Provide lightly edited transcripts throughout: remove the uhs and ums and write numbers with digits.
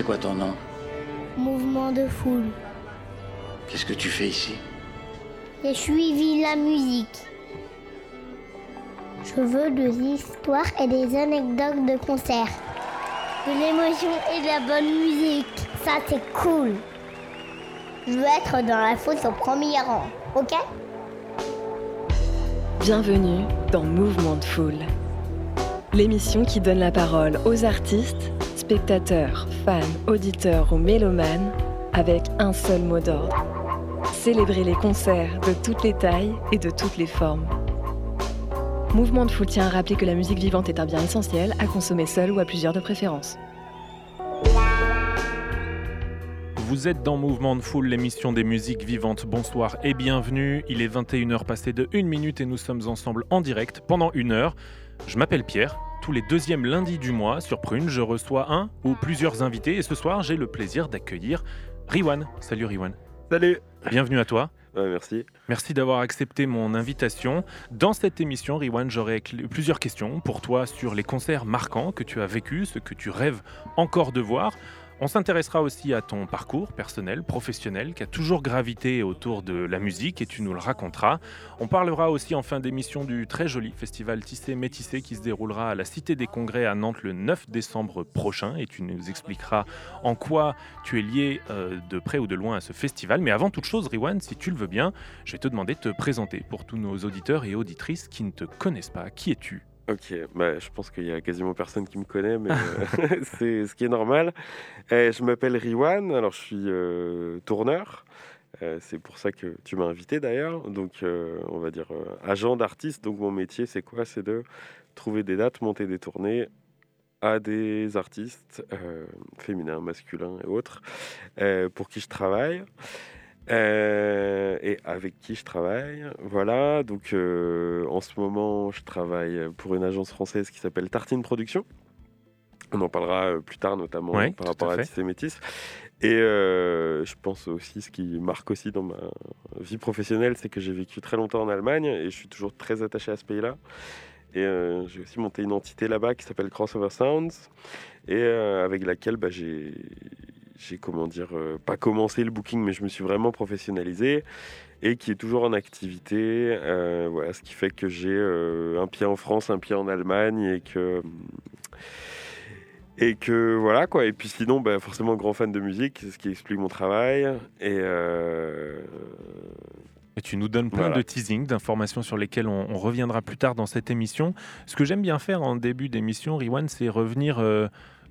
C'est quoi ton nom? Mouvement de foule. Qu'est-ce que tu fais ici? J'ai suivi la musique. Je veux des histoires et des anecdotes de concerts. De l'émotion et de la bonne musique. Ça, c'est cool. Je veux être dans la fosse au premier rang, ok? Bienvenue dans Mouvement de foule. L'émission qui donne la parole aux artistes, spectateurs, fans, auditeurs ou mélomanes avec un seul mot d'ordre. Célébrer les concerts de toutes les tailles et de toutes les formes. Mouvement de foule tient à rappeler que la musique vivante est un bien essentiel à consommer seul ou à plusieurs de préférence. Vous êtes dans Mouvement de foule, l'émission des musiques vivantes. Bonsoir et bienvenue. Il est 21h passé de 1 minute et nous sommes ensemble en direct pendant une heure. Je m'appelle Pierre. Tous les deuxièmes lundis du mois, sur Prune, je reçois un ou plusieurs invités. Et ce soir, j'ai le plaisir d'accueillir Riwan. Salut Riwan. Salut. Bienvenue à toi. Ouais, merci. Merci d'avoir accepté mon invitation. Dans cette émission, Riwan, j'aurai plusieurs questions pour toi sur les concerts marquants que tu as vécu, ce que tu rêves encore de voir. On s'intéressera aussi à ton parcours personnel, professionnel, qui a toujours gravité autour de la musique et tu nous le raconteras. On parlera aussi en fin d'émission du très joli festival Tissé Métissé qui se déroulera à la Cité des Congrès à Nantes le 9 décembre prochain et tu nous expliqueras en quoi tu es lié de près ou de loin à ce festival. Mais avant toute chose, Riwan, si tu le veux bien, je vais te demander de te présenter pour tous nos auditeurs et auditrices qui ne te connaissent pas. Qui es-tu ? Ok, bah, je pense qu'il y a quasiment personne qui me connaît, mais c'est ce qui est normal. Je m'appelle Riwan, alors je suis tourneur, c'est pour ça que tu m'as invité d'ailleurs, donc on va dire agent d'artiste, donc mon métier c'est quoi? C'est de trouver des dates, monter des tournées à des artistes féminins, masculins et autres, pour qui je travaille. Et avec qui je travaille. Voilà, donc en ce moment, je travaille pour une agence française qui s'appelle Tartine Production. On en parlera plus tard, notamment oui, par rapport à Tissé Métissé. Et je pense aussi, ce qui marque aussi dans ma vie professionnelle, c'est que j'ai vécu très longtemps en Allemagne et je suis toujours très attaché à ce pays-là. Et j'ai aussi monté une entité là-bas qui s'appelle Crossover Sounds et avec laquelle bah, j'ai pas commencé le booking, mais je me suis vraiment professionnalisé et qui est toujours en activité. Voilà, ce qui fait que j'ai un pied en France, un pied en Allemagne et que voilà quoi. Et puis sinon, bah, forcément grand fan de musique, c'est ce qui explique mon travail et tu nous donnes plein de teasing, d'informations sur lesquelles on reviendra plus tard dans cette émission. Ce que j'aime bien faire en début d'émission, Riwan, c'est revenir.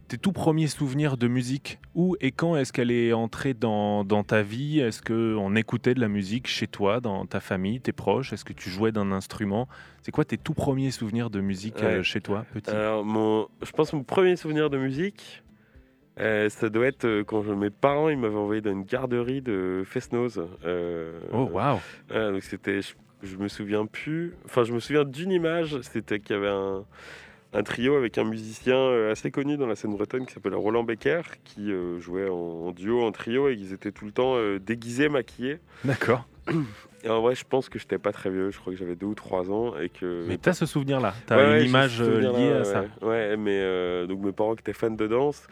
Tes tout premiers souvenirs de musique, où et quand est-ce qu'elle est entrée dans ta vie? Est-ce qu'on écoutait de la musique chez toi, dans ta famille, tes proches? Est-ce que tu jouais d'un instrument? C'est quoi tes tout premiers souvenirs de musique chez toi, petit? Alors, je pense que mon premier souvenir de musique, ça doit être quand mes parents ils m'avaient envoyé dans une garderie de Fesnoz. Oh, waouh! Donc c'était, je me souviens plus, enfin je me souviens d'une image, c'était qu'il y avait un trio avec un musicien assez connu dans la scène bretonne qui s'appelle Roland Becker, qui jouait en duo, en trio, et ils étaient tout le temps déguisés, maquillés. D'accord. Et en vrai, je pense que j'étais pas très vieux, je crois que j'avais 2 ou 3 ans. Et que... Mais t'as ce souvenir-là, t'as une image liée à ça. Ouais, mais donc mes parents qui étaient fans de danse,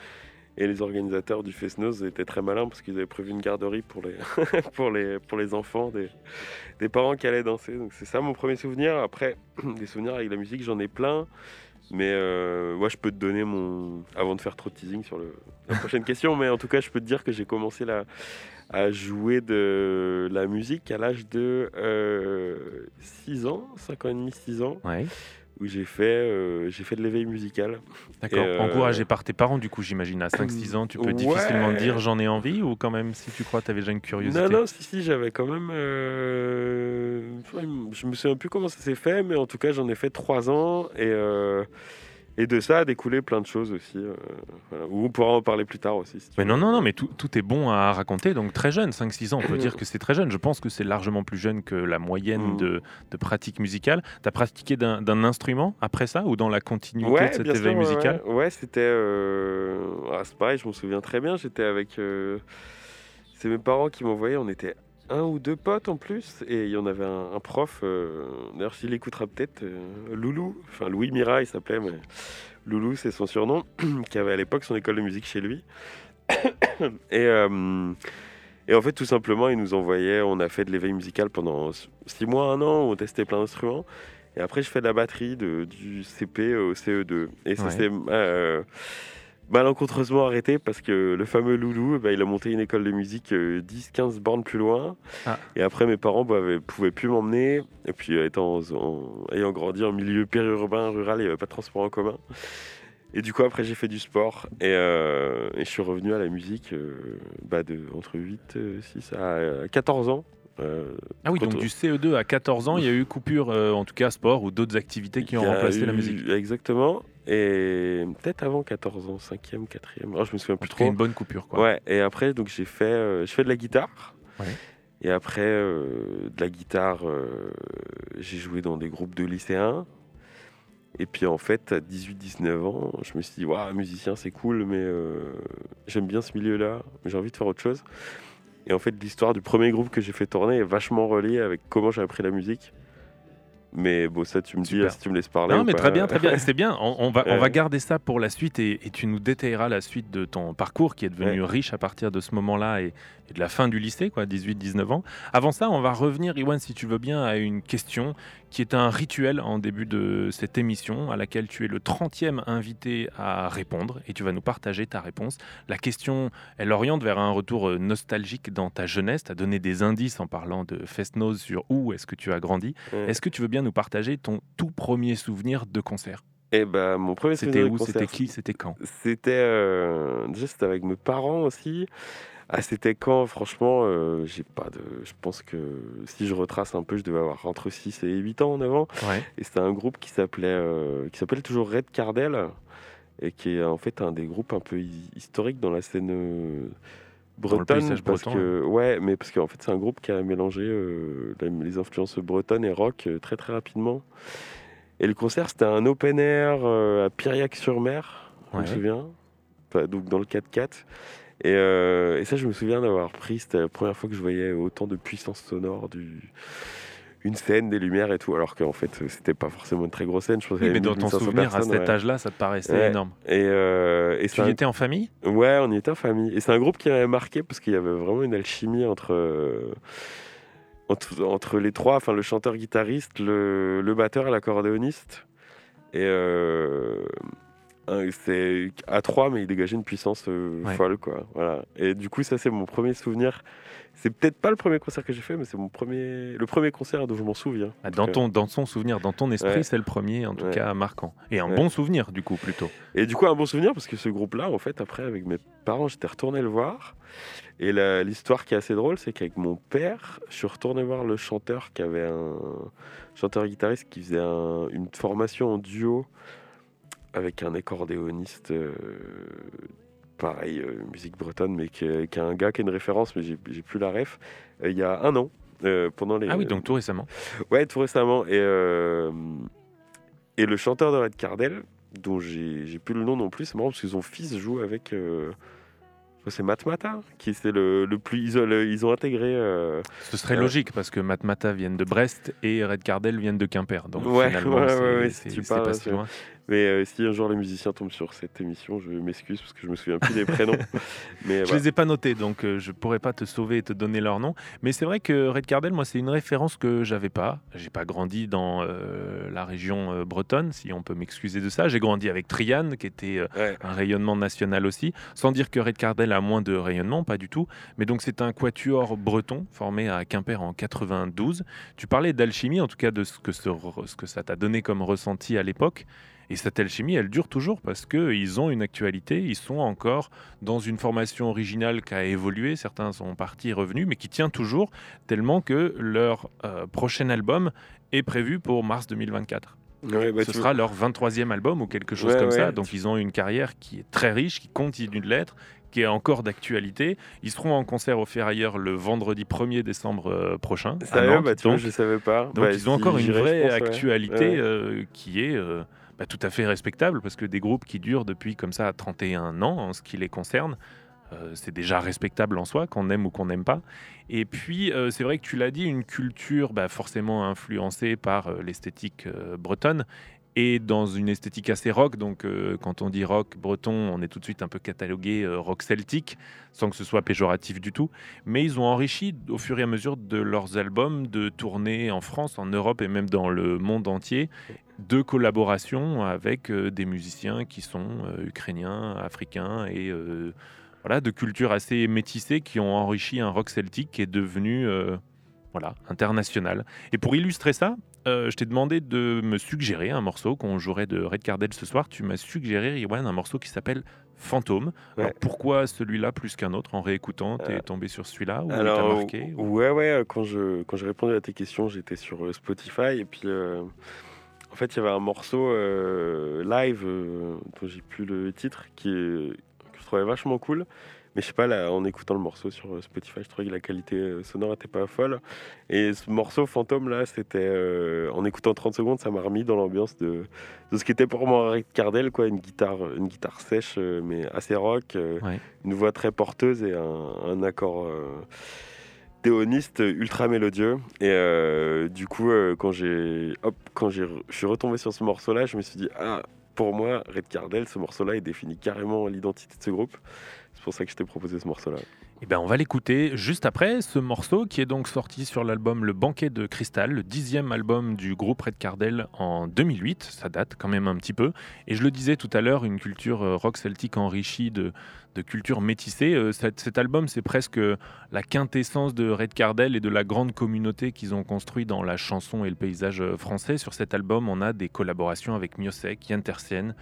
et les organisateurs du Fesnoz étaient très malins parce qu'ils avaient prévu une garderie pour les, pour les enfants des parents qui allaient danser. Donc c'est ça mon premier souvenir. Après, des souvenirs avec la musique, j'en ai plein. Mais moi, je peux te donner mon... Avant de faire trop de teasing sur la prochaine question, mais en tout cas, je peux te dire que j'ai commencé à jouer de la musique à l'âge de 5 ans et demi, 6 ans. Ouais. Où j'ai fait de l'éveil musical. D'accord, encouragé par tes parents du coup j'imagine, à 5-6 ans tu peux difficilement dire j'en ai envie ou quand même si tu crois t'avais déjà une curiosité? Non, si j'avais quand même, je me souviens plus comment ça s'est fait mais en tout cas j'en ai fait 3 ans et de ça a découlé plein de choses aussi, voilà. On pourra en parler plus tard aussi. Si mais non, mais tout est bon à raconter, donc très jeune, 5-6 ans, on peut dire que c'est très jeune. Je pense que c'est largement plus jeune que la moyenne de pratique musicale. Tu as pratiqué d'un instrument après ça, ou dans la continuité de cet éveil musical? Ouais, c'était... c'est pareil, je m'en souviens très bien, j'étais avec... c'est mes parents qui m'envoyaient, on était... 1 ou 2 potes en plus, et il y en avait un prof, d'ailleurs s'il écoutera peut-être, Loulou, enfin Louis Mira il s'appelait, mais Loulou c'est son surnom, qui avait à l'époque son école de musique chez lui, Et en fait, tout simplement, ils nous envoyaient, on a fait de l'éveil musical pendant 6 mois, 1 an, on testait plein d'instruments. Et après, je fais de la batterie du CP au CE2. Et ça s'est malencontreusement arrêté parce que le fameux Loulou, il a monté une école de musique 10-15 bornes plus loin. Ah. Et après, mes parents ne pouvaient plus m'emmener. Et puis, ayant grandi en milieu périurbain, rural, il n'y avait pas de transport en commun. Et du coup, après, j'ai fait du sport et je suis revenu à la musique entre 6 à 14 ans. Donc du CE2 à 14 ans, il y a eu coupure, en tout cas sport ou d'autres activités qui ont remplacé la musique. Exactement, et peut-être avant 14 ans, 5e, 4e, je me souviens plus trop. C'était une bonne coupure, quoi. Ouais, et après, donc, je fais de la guitare. Ouais. Et après, de la guitare, j'ai joué dans des groupes de lycéens. Et puis en fait, à 18-19 ans, je me suis dit, waouh, musicien, c'est cool, mais j'aime bien ce milieu-là, j'ai envie de faire autre chose. Et en fait, l'histoire du premier groupe que j'ai fait tourner est vachement reliée avec comment j'ai appris la musique. Mais bon, ça, tu me dis si tu me laisses parler. Non, mais pas. Très bien. C'est bien. On va garder ça pour la suite et tu nous détailleras la suite de ton parcours qui est devenu riche à partir de ce moment-là et de la fin du lycée, 18-19 ans. Avant ça, on va revenir, Iwan, si tu veux bien, à une question qui est un rituel en début de cette émission à laquelle tu es le 30e invité à répondre et tu vas nous partager ta réponse. La question, elle oriente vers un retour nostalgique dans ta jeunesse. Tu as donné des indices en parlant de Fesnoz sur où est-ce que tu as grandi. Est-ce que tu veux bien nous partager ton tout premier souvenir de concert? Mon premier souvenir de concert. C'était où? C'était qui? C'était quand? C'était juste avec mes parents aussi. Ah, c'était quand? Franchement, je pense que si je retrace un peu, je devais avoir entre 6 et 8 ans en avant. Ouais. Et c'était un groupe qui s'appelle toujours Red Cardell et qui est en fait un des groupes un peu historiques dans la scène bretonne. Parce qu'en fait, c'est un groupe qui a mélangé les influences bretonnes et rock très très rapidement. Et le concert, c'était un open air à Piriac-sur-Mer, je me souviens. Donc dans le 4x4. Et ça, je me souviens d'avoir pris, c'était la première fois que je voyais autant de puissance sonore, une scène, des lumières et tout, alors qu'en fait, c'était pas forcément une très grosse scène. Je pense mais dans ton souvenir, à cet âge-là, ça te paraissait énorme. Et tu y étais en famille ? Ouais, on y était en famille. Et c'est un groupe qui m'avait marqué, parce qu'il y avait vraiment une alchimie entre les trois, le chanteur-guitariste, le batteur et l'accordéoniste. C'est à 3, mais il dégageait une puissance folle, Voilà. Et du coup, ça, c'est mon premier souvenir. C'est peut-être pas le premier concert que j'ai fait, mais c'est le premier concert dont je m'en souviens. Dans ton esprit, c'est le premier, en tout cas, marquant. Et un bon souvenir, du coup, plutôt. Et du coup, un bon souvenir, parce que ce groupe-là, en fait, après, avec mes parents, j'étais retourné le voir. Et l'histoire qui est assez drôle, c'est qu'avec mon père, je suis retourné voir le chanteur qui avait un chanteur-guitariste qui faisait une formation en duo avec un accordéoniste, musique bretonne, mais qui a un gars qui a une référence, mais j'ai plus la ref, il y a 1 an. Pendant les... Ah oui, donc tout récemment. Ouais, tout récemment. Et le chanteur de Red Cardell, dont j'ai plus le nom non plus, c'est marrant parce que son fils joue avec... c'est Matmata qui c'est le plus ils ont intégré ce serait logique parce que Matmata viennent de Brest et Red Cardell viennent de Quimper donc c'est pas si loin. Mais si un jour les musiciens tombent sur cette émission, je m'excuse parce que je me souviens plus des prénoms mais je les ai pas notés donc je pourrais pas te sauver et te donner leur nom, mais c'est vrai que Red Cardell, moi c'est une référence que j'avais pas, j'ai pas grandi dans la région bretonne, si on peut m'excuser de ça. J'ai grandi avec Trian qui était un rayonnement national aussi, sans dire que Red Cardell à moins de rayonnement, pas du tout. Mais donc c'est un quatuor breton formé à Quimper en 92. Tu parlais d'alchimie, en tout cas de ce que ça t'a donné comme ressenti à l'époque. Et cette alchimie, elle dure toujours parce qu'ils ont une actualité, ils sont encore dans une formation originale qui a évolué, certains sont partis revenus, mais qui tient toujours tellement que leur prochain album est prévu pour mars 2024. Ouais, ce sera leur 23e album ou quelque chose comme ça. Donc ils ont une carrière qui est très riche, qui continue de l'être, qui est encore d'actualité. Ils seront en concert au Ferrailleur le vendredi 1er décembre prochain. Sérieux ? Donc, je ne savais pas. Donc ils ont encore une vraie actualité qui est tout à fait respectable, parce que des groupes qui durent depuis comme ça 31 ans en ce qui les concerne, c'est déjà respectable en soi, qu'on aime ou qu'on n'aime pas. Et puis, c'est vrai que tu l'as dit, une culture forcément influencée par l'esthétique bretonne et dans une esthétique assez rock. Donc quand on dit rock breton, on est tout de suite un peu catalogué rock celtique, sans que ce soit péjoratif du tout. Mais ils ont enrichi au fur et à mesure de leurs albums, de tournées en France, en Europe et même dans le monde entier, de collaborations avec des musiciens qui sont ukrainiens, africains et voilà, de cultures assez métissées qui ont enrichi un rock celtique qui est devenu voilà, international. Et pour illustrer ça, je t'ai demandé de me suggérer un morceau qu'on jouerait de Red Cardell ce soir. Tu m'as suggéré, Riwan, un morceau qui s'appelle Fantôme. Ouais. Alors pourquoi celui-là plus qu'un autre? En réécoutant, t'es tombé sur celui-là ou alors, t'as marqué ou... Ouais, quand j'ai répondu à tes questions, j'étais sur Spotify et puis en fait il y avait un morceau live dont j'ai plus le titre que je trouvais vachement cool. Mais je sais pas, là, en écoutant le morceau sur Spotify, je trouvais que la qualité sonore était pas folle. Et ce morceau fantôme là, c'était en écoutant 30 secondes, ça m'a remis dans l'ambiance de ce qui était pour moi Red Cardell, quoi, une guitare sèche mais assez rock, ouais. Une voix très porteuse et un accord déoniste ultra mélodieux. Et du coup, quand je suis retombé sur ce morceau là, je me suis dit pour moi, Red Cardell, ce morceau-là, il définit carrément l'identité de ce groupe. C'est pour ça que je t'ai proposé ce morceau-là. Et ben, on va l'écouter juste après ce morceau qui est donc sorti sur l'album Le Banquet de Cristal, le 10e album du groupe Red Cardell en 2008. Ça date quand même un petit peu. Et je le disais tout à l'heure, une culture rock celtique enrichie de culture métissée. Cet album, c'est presque la quintessence de Red Cardell et de la grande communauté qu'ils ont construite dans la chanson et le paysage français. Sur cet album, on a des collaborations avec Miosek, Yann Tersen,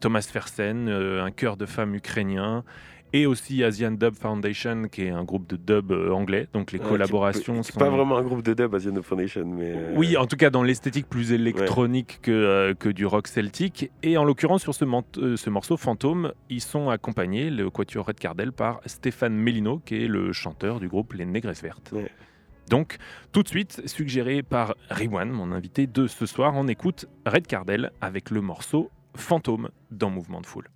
Thomas Fersen, un chœur de femmes ukrainien, et aussi Asian Dub Foundation, qui est un groupe de dub anglais. Donc les collaborations sont... pas vraiment un groupe de dub, Asian Dub Foundation, mais... Oui, en tout cas dans l'esthétique plus électronique que du rock celtique. Et en l'occurrence, sur ce morceau Fantôme, ils sont accompagnés, le quatuor Red Cardell, par Stéphane Mellino, qui est le chanteur du groupe Les Négresses Vertes. Ouais. Donc, tout de suite, suggéré par Riwan, mon invité de ce soir, on écoute Red Cardell avec le morceau Fantôme dans Mouvement de foule.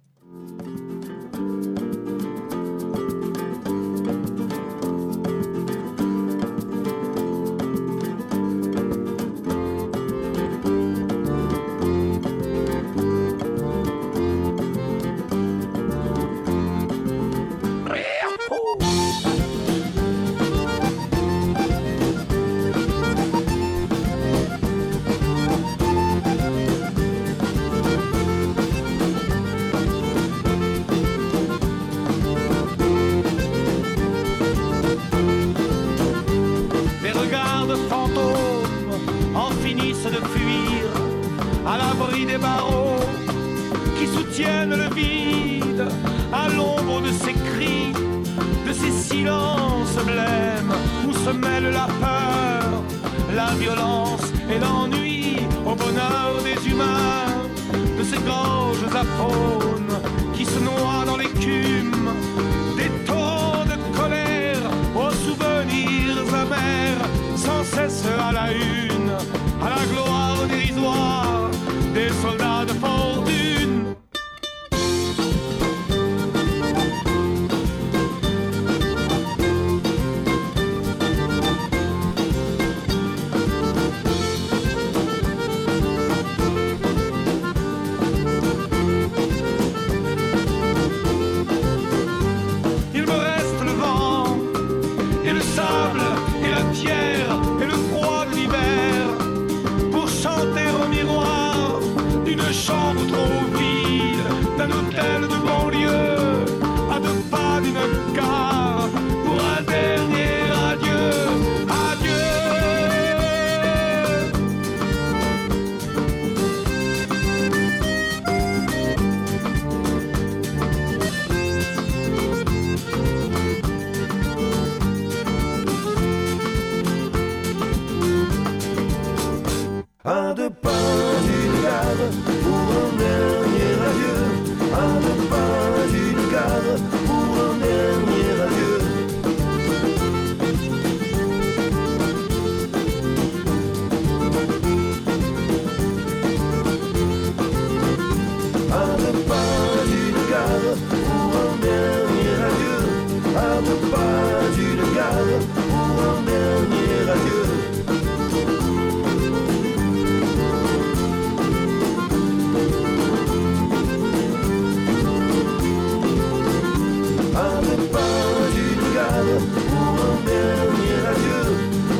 à même pas une regarde pour un dernier adieu,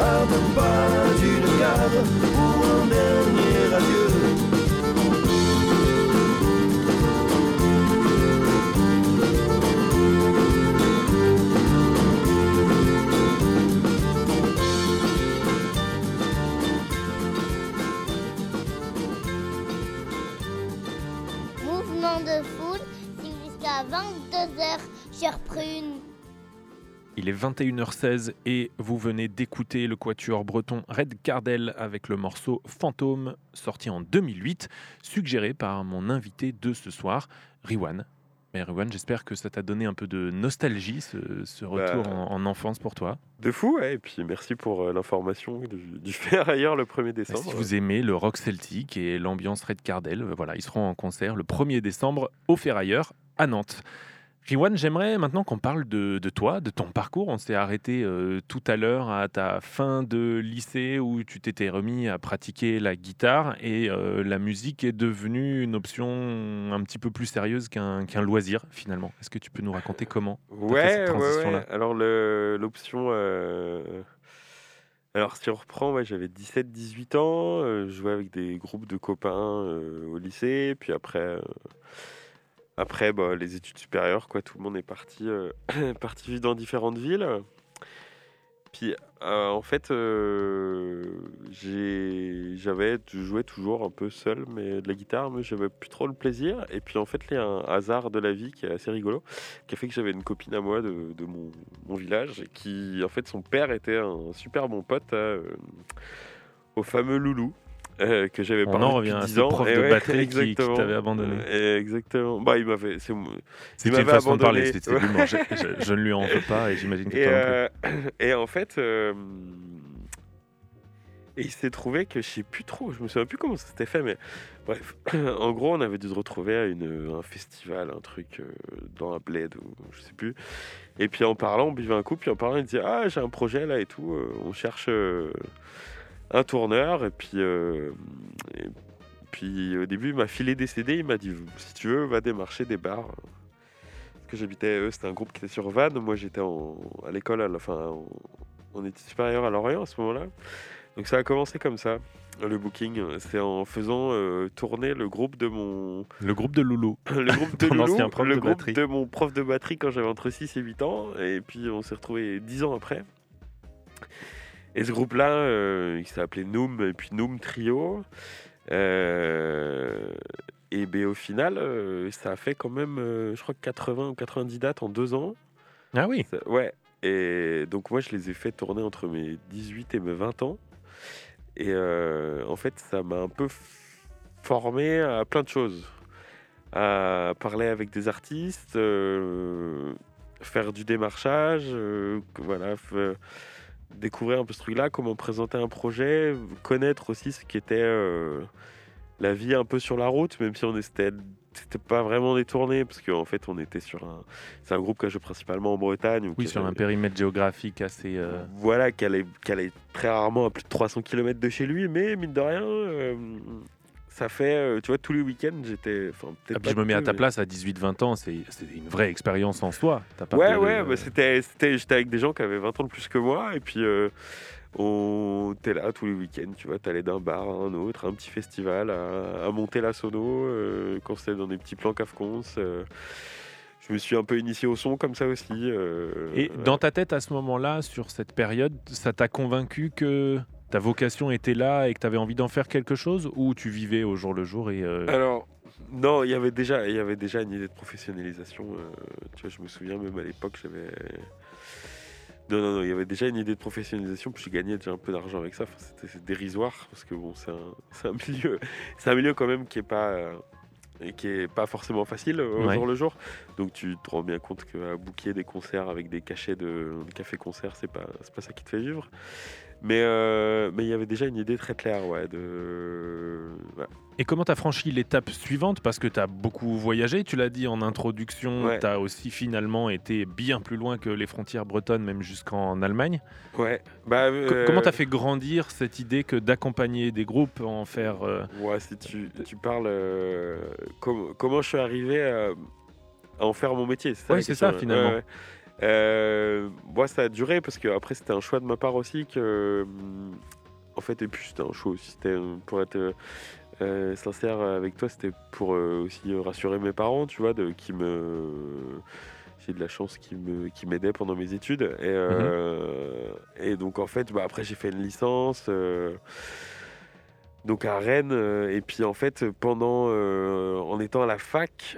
à même pas une regarde pour un dernier adieu. De foule, c'est jusqu'à 22h sur Prune. Il est 21h16 et vous venez d'écouter le quatuor breton Red Cardell avec le morceau Fantôme, sorti en 2008, suggéré par mon invité de ce soir, Riwan. Mais Riwan, j'espère que ça t'a donné un peu de nostalgie, ce retour en enfance pour toi. De fou, ouais. Et puis merci pour l'information du Ferrailleur le 1er décembre. Si vous aimez le rock celtique et l'ambiance Red Cardell, voilà, ils seront en concert le 1er décembre au Ferrailleur à Nantes. Riwan, j'aimerais maintenant qu'on parle de toi, de ton parcours. On s'est arrêté tout à l'heure à ta fin de lycée où tu t'étais remis à pratiquer la guitare et la musique est devenue une option un petit peu plus sérieuse qu'un loisir finalement. Est-ce que tu peux nous raconter comment t'as fait cette transition-là ? Ouais. Alors l'option... Alors si on reprend, j'avais 17-18 ans, je jouais avec des groupes de copains au lycée, puis Après, les études supérieures, quoi, tout le monde est parti vivre dans différentes villes. Puis, en fait, je jouais toujours un peu seul, mais de la guitare, mais j'avais plus trop le plaisir. Et puis, en fait, il y a un hasard de la vie qui est assez rigolo, qui a fait que j'avais une copine à moi de mon village, qui, en fait, son père était un super bon pote au fameux Loulou. Que j'avais parlé depuis 10 ans. On en revient à ce prof de batterie qui t'avait abandonné. Exactement. Il m'avait abandonné. Parler, c'était bon, je ne lui en veux pas et j'imagine que toi non plus. Et en fait, il s'est trouvé que je ne sais plus trop, je ne me souviens plus comment ça s'était fait, mais bref. En gros, on avait dû se retrouver à un festival, un truc dans un bled, ou je ne sais plus. Et puis en parlant, on buvait un coup, puis en parlant, il disait « Ah, j'ai un projet là et tout, on cherche... » un tourneur, et puis au début il m'a filé des CD, il m'a dit si tu veux va démarcher des bars, parce que j'habitais, c'était un groupe qui était sur Vannes, moi j'étais à l'école, on était supérieur à Lorient à ce moment là, donc ça a commencé comme ça, le booking, c'est en faisant tourner le groupe de mon... Le groupe de Loulou. Le groupe de Loulou, le groupe de mon prof de batterie quand j'avais entre 6 et 8 ans, et puis on s'est retrouvés 10 ans après. Et ce groupe-là, il s'est appelé Noom, et puis Noom Trio. Et ben, au final, ça a fait quand même, je crois, 80 ou 90 dates en 2 ans. Ah oui. Ça, ouais. Et donc moi, je les ai fait tourner entre mes 18 et mes 20 ans. Et en fait, ça m'a un peu formé à plein de choses. À parler avec des artistes, faire du démarchage, voilà... découvrir un peu ce truc-là, comment présenter un projet, connaître aussi ce qui était la vie un peu sur la route, même si on c'était pas vraiment des tournées, parce qu'en fait on était sur c'est un groupe que je joue principalement en Bretagne. Oui, sur un périmètre géographique assez... Voilà, qui allait très rarement à plus de 300 km de chez lui, mais mine de rien... Ça fait, tu vois, tous les week-ends, j'étais... je me mets à ta place à 18-20 ans, c'est une vraie expérience en soi. T'as pas j'étais avec des gens qui avaient 20 ans de plus que moi, et puis t'es là tous les week-ends, tu vois, t'allais d'un bar à un autre, à un petit festival, à monter la sono, quand c'était dans des petits plans cafcons... Je me suis un peu initié au son comme ça aussi. Et dans ta tête, à ce moment-là, sur cette période, ça t'a convaincu que ta vocation était là et que tu avais envie d'en faire quelque chose, ou tu vivais au jour le jour et... Alors, non, il y avait déjà une idée de professionnalisation. Tu vois, je me souviens même à l'époque, j'avais... Non, il y avait déjà une idée de professionnalisation, puis je gagnais déjà un peu d'argent avec ça. Enfin, c'est dérisoire, parce que bon, c'est un milieu quand même qui n'est pas... et qui est pas forcément facile au jour le jour, donc tu te rends bien compte que booker des concerts avec des cachets de café-concert, c'est pas ça qui te fait vivre, mais il y avait déjà une idée très claire Et comment t'as franchi l'étape suivante, parce que t'as beaucoup voyagé, tu l'as dit en introduction, t'as aussi finalement été bien plus loin que les frontières bretonnes, même jusqu'en Allemagne. Comment t'as fait grandir cette idée que d'accompagner des groupes, en faire... si tu parles... comment je suis arrivé en faire mon métier. Oui, c'est ça, finalement. Ouais, ouais. Moi, ça a duré parce que après c'était un choix de ma part aussi que, en fait, et puis c'était un choix aussi. C'était pour être sincère avec toi, c'était pour aussi rassurer mes parents, tu vois, qui me... J'ai de la chance qui m'aidait pendant mes études. Et, et donc, en fait, bah, après, j'ai fait une licence donc à Rennes. Et puis, en fait, pendant, en étant à la fac,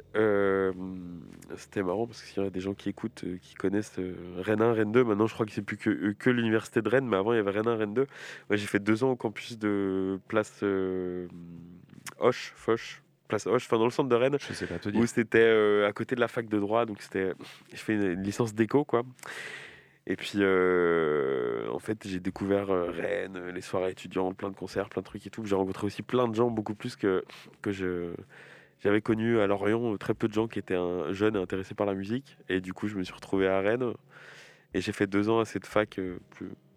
c'était marrant parce qu'il y a des gens qui écoutent, qui connaissent Rennes 1, Rennes 2. Maintenant, je crois que c'est plus que l'université de Rennes, mais avant, il y avait Rennes 1, Rennes 2. Moi, j'ai fait 2 ans au campus de Place Hoche. Place Hoche, enfin dans le centre de Rennes, je sais pas te dire. Où c'était à côté de la fac de droit, donc c'était, je fais une licence d'éco quoi. Et puis en fait j'ai découvert Rennes, les soirées étudiantes, plein de concerts, plein de trucs et tout. J'ai rencontré aussi plein de gens, beaucoup plus que j'avais connu à Lorient, très peu de gens qui étaient jeunes et intéressés par la musique. Et du coup je me suis retrouvé à Rennes et j'ai fait 2 ans à cette fac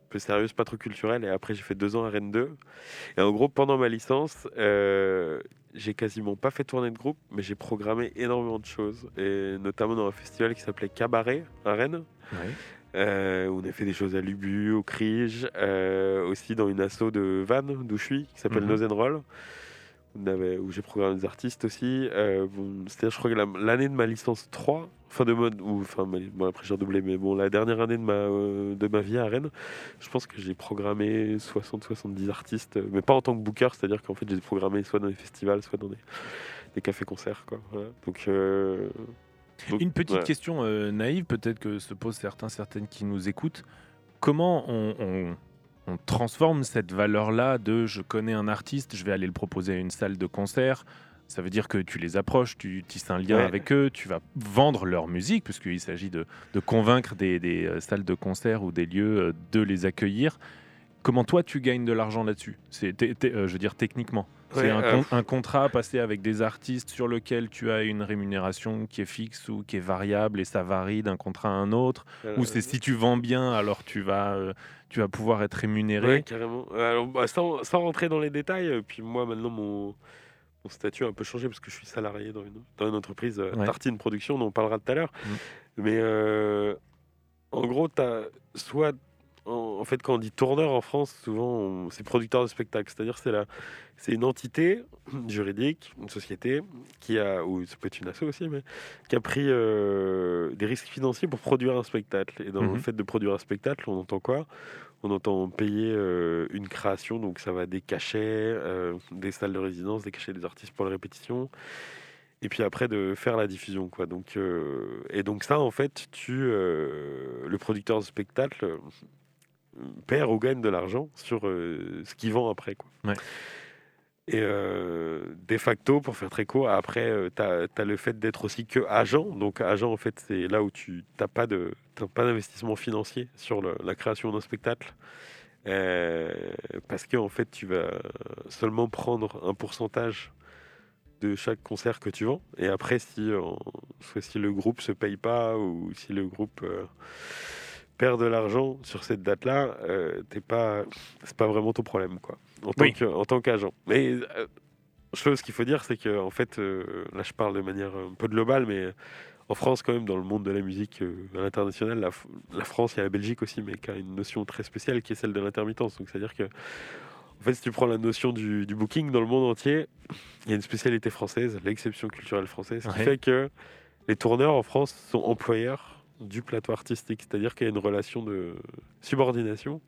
plus sérieuse, pas trop culturelle. Et après j'ai fait 2 ans à Rennes 2. Et en gros pendant ma licence j'ai quasiment pas fait tourner de groupe, mais j'ai programmé énormément de choses, et notamment dans un festival qui s'appelait Cabaret à Rennes, où on a fait des choses à Lubu, au Crige, aussi dans une asso de Vannes, d'où je suis, qui s'appelle Nose and Roll, où j'ai programmé des artistes aussi. C'était, je crois que l'année de ma licence 3, après j'ai redoublé, mais bon, la dernière année de ma vie à Rennes, je pense que j'ai programmé 60-70 artistes, mais pas en tant que booker, c'est-à-dire qu'en fait j'ai programmé soit dans des festivals, soit dans des cafés-concerts, quoi. Voilà. Donc, une petite question naïve, peut-être que se posent certaines qui nous écoutent. Comment on transforme cette valeur-là de « je connais un artiste, je vais aller le proposer à une salle de concert », ça veut dire que tu les approches, tu tisses un lien avec eux, tu vas vendre leur musique, puisqu'il s'agit de convaincre des salles de concert ou des lieux de les accueillir. Comment toi, tu gagnes de l'argent là-dessus ? Je veux dire, techniquement. Ouais, c'est un contrat passé avec des artistes sur lequel tu as une rémunération qui est fixe ou qui est variable et ça varie d'un contrat à un autre. Ou c'est si tu vends bien, alors tu vas pouvoir être rémunéré. Ouais, carrément. Alors, bah, sans rentrer dans les détails, puis moi, maintenant, mon statut a un peu changé parce que je suis salarié dans une entreprise, Tartine Production, dont on parlera tout à l'heure. Mais en gros, en fait, quand on dit tourneur en France, souvent, c'est producteur de spectacle. C'est-à-dire c'est une entité juridique, une société, ou ça peut être une asso aussi, mais qui a pris des risques financiers pour produire un spectacle. Et dans le fait de produire un spectacle, on entend quoi ? On entend payer une création, donc ça va des cachets, des salles de résidence, des cachets des artistes pour les répétitions, et puis après de faire la diffusion, quoi. Donc, et donc ça, en fait, le producteur de spectacle perd ou gagne de l'argent sur ce qu'il vend après, quoi. Ouais. Et de facto, pour faire très court, après, t'as le fait d'être aussi que agent. Donc agent, en fait, c'est là où tu n'as pas d'investissement financier sur la création d'un spectacle. Parce que, en fait, tu vas seulement prendre un pourcentage de chaque concert que tu vends. Et après, si le groupe se paye pas ou si le groupe... perdre de l'argent sur cette date-là, c'est pas vraiment ton problème, quoi. En tant qu'agent. Mais chose qu'il faut dire, c'est que en fait, là je parle de manière un peu globale, mais en France quand même, dans le monde de la musique à l'international, la France et la Belgique aussi, mais qui a une notion très spéciale qui est celle de l'intermittence. Donc c'est-à-dire que en fait, si tu prends la notion du booking dans le monde entier, il y a une spécialité française, l'exception culturelle française, qui fait que les tourneurs en France sont employeurs du plateau artistique, c'est-à-dire qu'il y a une relation de subordination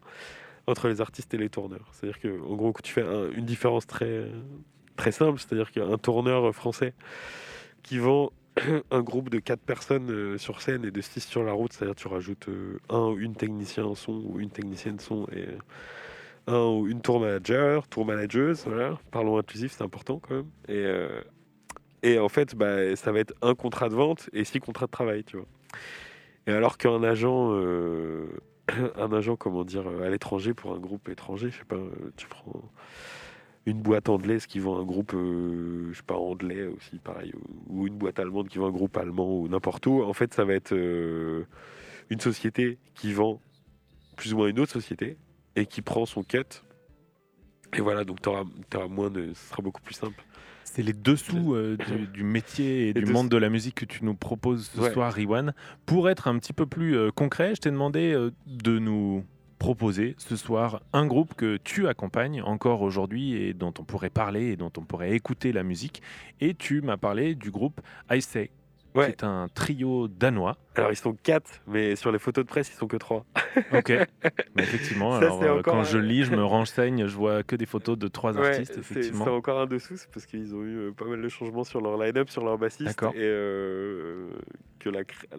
entre les artistes et les tourneurs. C'est-à-dire qu'en gros, tu fais une différence très, très simple, c'est-à-dire qu'un tourneur français qui vend un groupe de 4 personnes sur scène et de 6 sur la route, c'est-à-dire que tu rajoutes un ou une technicien en son ou une technicienne son et un ou une tour manageuse, voilà. Parlons inclusif, c'est important quand même. Et en fait, bah, ça va être un contrat de vente et 6 contrats de travail, tu vois. Et alors qu'un agent, comment dire, à l'étranger, pour un groupe étranger, je sais pas, tu prends une boîte anglaise qui vend un groupe, je sais pas, anglais aussi, pareil, ou une boîte allemande qui vend un groupe allemand, ou n'importe où, en fait, ça va être une société qui vend plus ou moins une autre société, et qui prend son cut, et voilà, donc ce sera beaucoup plus simple. C'est les dessous du métier et du monde de la musique que tu nous proposes ce soir, Riwan. Pour être un petit peu plus concret, je t'ai demandé de nous proposer ce soir un groupe que tu accompagnes encore aujourd'hui et dont on pourrait parler et dont on pourrait écouter la musique. Et tu m'as parlé du groupe AySay. Ouais. C'est un trio danois. Alors ils sont 4, mais sur les photos de presse ils sont que 3. Ok. Mais effectivement, ça, alors, quand je lis, je me renseigne, je vois que des photos de 3 artistes. Effectivement. C'est encore un dessous, c'est parce qu'ils ont eu pas mal de changements sur leur line-up, sur leur bassiste, et que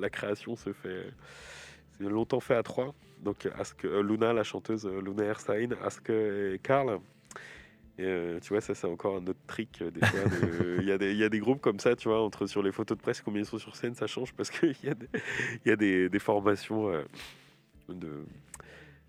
la création se fait. C'est longtemps fait à 3. Donc Ask, Luna, la chanteuse, Luna Erstein, Ask et Karl. Et tu vois, ça c'est encore un autre trick des fois. Il y a des groupes comme ça, tu vois, entre sur les photos de presse, combien ils sont sur scène, ça change parce qu'il y a des formations de,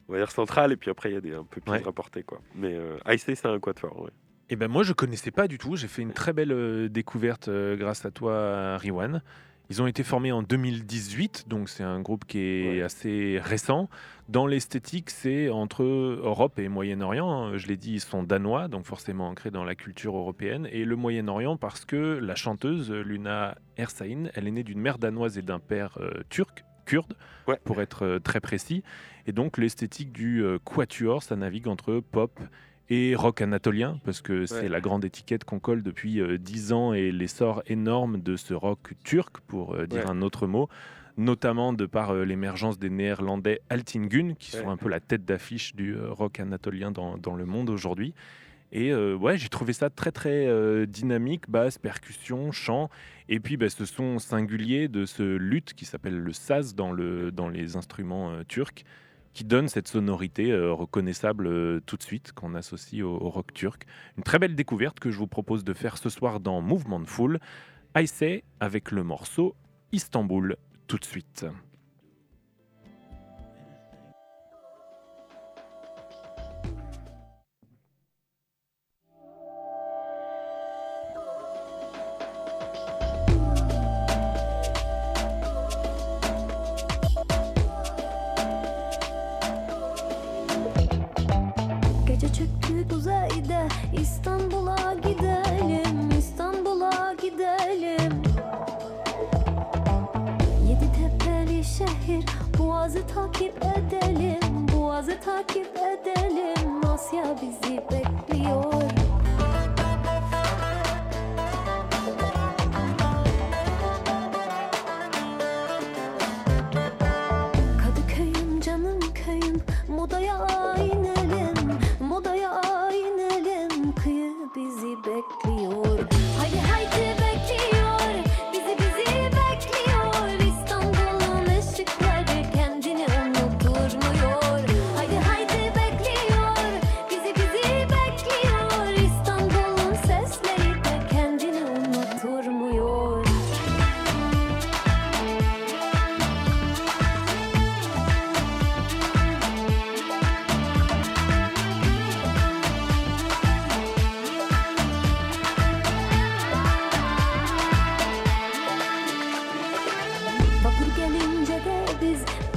on va dire, centrales, et puis après il y a des un peu plus rapportées, quoi. Mais AySay, c'est un quatuor, ouais. Et ben moi je connaissais pas du tout, j'ai fait une très belle découverte grâce à toi, Riwan. Ils ont été formés en 2018, donc c'est un groupe qui est assez récent. Dans l'esthétique, c'est entre Europe et Moyen-Orient. Je l'ai dit, ils sont danois, donc forcément ancrés dans la culture européenne. Et le Moyen-Orient, parce que la chanteuse, Luna Erstein, elle est née d'une mère danoise et d'un père turc, kurde, pour être très précis. Et donc l'esthétique du quatuor, ça navigue entre pop et rock anatolien, parce que c'est la grande étiquette qu'on colle depuis 10 ans et l'essor énorme de ce rock turc, pour dire un autre mot, notamment de par l'émergence des néerlandais Altingun, qui sont un peu la tête d'affiche du rock anatolien dans le monde aujourd'hui. Et j'ai trouvé ça très très dynamique, basse, percussion, chant, et puis ce son singulier de ce luth qui s'appelle le saz dans les instruments turcs, qui donne cette sonorité reconnaissable tout de suite, qu'on associe au rock turc. Une très belle découverte que je vous propose de faire ce soir dans Mouvement de foule. AySay avec le morceau Istanbul, tout de suite. Takip edelim, boğazı takip edelim, Asya bizi bekliyor. Kadıköy'üm canım köyüm, modaya aynelim, kıyı bizi bekliyor. Haydi haydi bekliyor.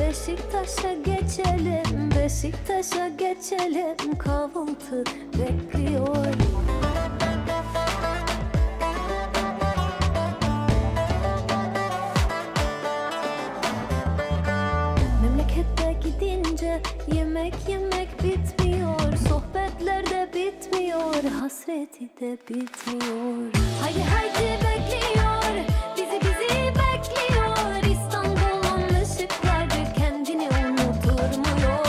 Beşiktaş'a geçelim, kahvaltı bekliyor. Memlekette gidince yemek bitmiyor, sohbetler de bitmiyor, hasreti de bitmiyor. Haydi haydi bekliyor, bizi bekliyor. İstanbul'un ışıklar bir kendini unuturmuyor.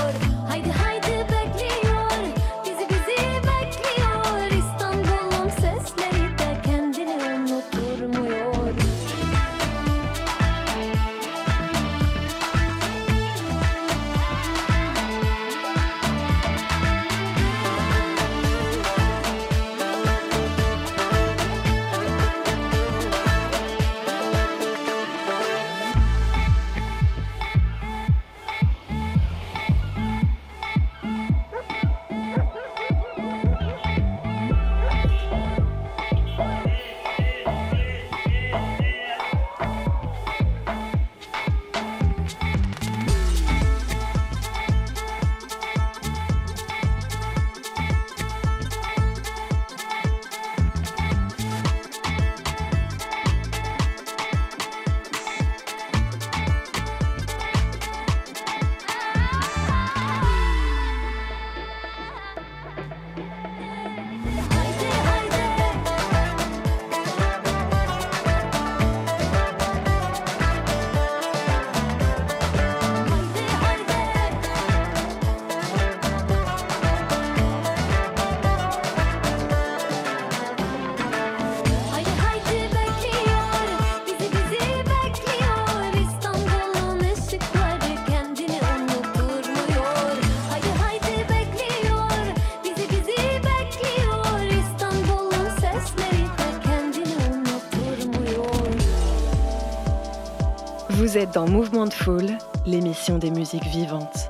Vous êtes dans Mouvement de foule, l'émission des musiques vivantes.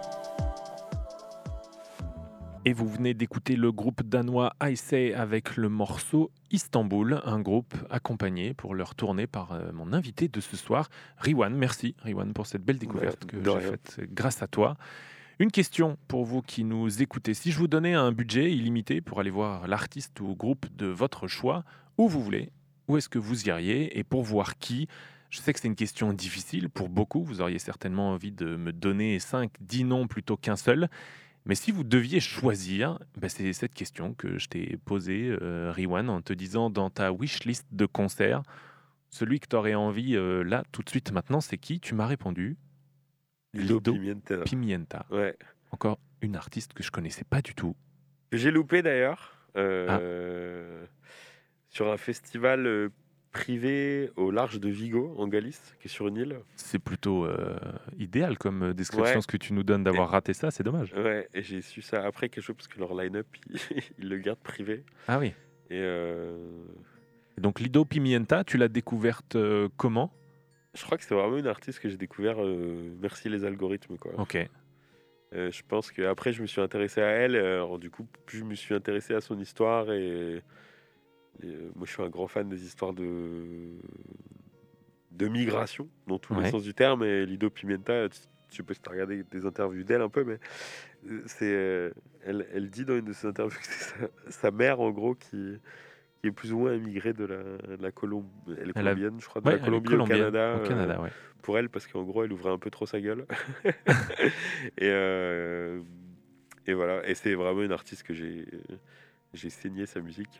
Et vous venez d'écouter le groupe danois AySay avec le morceau Istanbul, un groupe accompagné pour leur tournée par mon invité de ce soir, Riwan. Merci Riwan pour cette belle découverte que j'ai faite grâce à toi. Une question pour vous qui nous écoutez. Si je vous donnais un budget illimité pour aller voir l'artiste ou groupe de votre choix, où vous voulez, où est-ce que vous iriez et pour voir qui ? Je sais que c'est une question difficile pour beaucoup. Vous auriez certainement envie de me donner 5-10 noms plutôt qu'un seul. Mais si vous deviez choisir, c'est cette question que je t'ai posée, Riwan, en te disant dans ta wishlist de concert, celui que tu aurais envie là, tout de suite, maintenant, c'est qui ? Tu m'as répondu Lido Pimienta. Ouais. Encore une artiste que je ne connaissais pas du tout. J'ai loupé d'ailleurs sur un festival... privé au large de Vigo, en Galice, qui est sur une île. C'est plutôt idéal comme description, ce que tu nous donnes d'avoir raté ça, c'est dommage. Ouais, et j'ai su ça après quelque chose, parce que leur line-up, ils le gardent privé. Ah oui. Et donc Lido Pimienta, tu l'as découverte comment ? Je crois que c'est vraiment une artiste que j'ai découverte, merci les algorithmes, quoi. Ok. Je pense qu'après, je me suis intéressé à elle, alors, du coup, plus je me suis intéressé à son histoire et... moi, je suis un grand fan des histoires de migration, dans tous les sens du terme. Et Lido Pimienta, je sais pas si tu as regardé des interviews d'elle un peu, mais elle dit dans une de ses interviews que c'est sa mère, en gros, qui est plus ou moins immigrée de la Colombie. Elle est colombienne, je crois, de la Colombie au Canada. Pour elle, parce qu'en gros, elle ouvrait un peu trop sa gueule. Et voilà. Et c'est vraiment une artiste que j'ai saigné sa musique,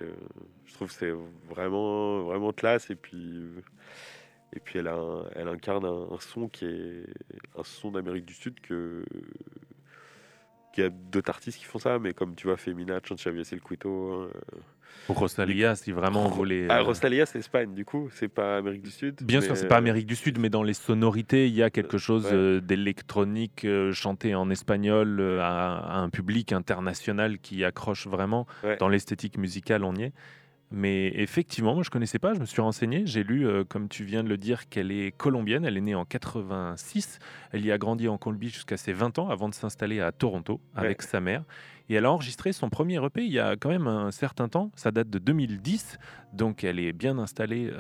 je trouve que c'est vraiment, vraiment classe, et puis elle incarne un son qui est un son d'Amérique du Sud, qu'il y a d'autres artistes qui font ça, mais comme tu vois Femina, Chanchavia c'est le Cuito, Rosalía si vraiment on voulait... Ah, Rosalía c'est Espagne du coup, c'est pas Amérique du Sud. Bien sûr c'est pas Amérique du Sud, mais dans les sonorités il y a quelque chose d'électronique chanté en espagnol à un public international qui accroche vraiment, dans l'esthétique musicale on y est. Mais effectivement, moi je connaissais pas, je me suis renseigné, j'ai lu, comme tu viens de le dire, qu'elle est colombienne, elle est née en 86, elle y a grandi en Colombie jusqu'à ses 20 ans avant de s'installer à Toronto avec sa mère, et elle a enregistré son premier EP il y a quand même un certain temps, ça date de 2010, donc elle est bien installée,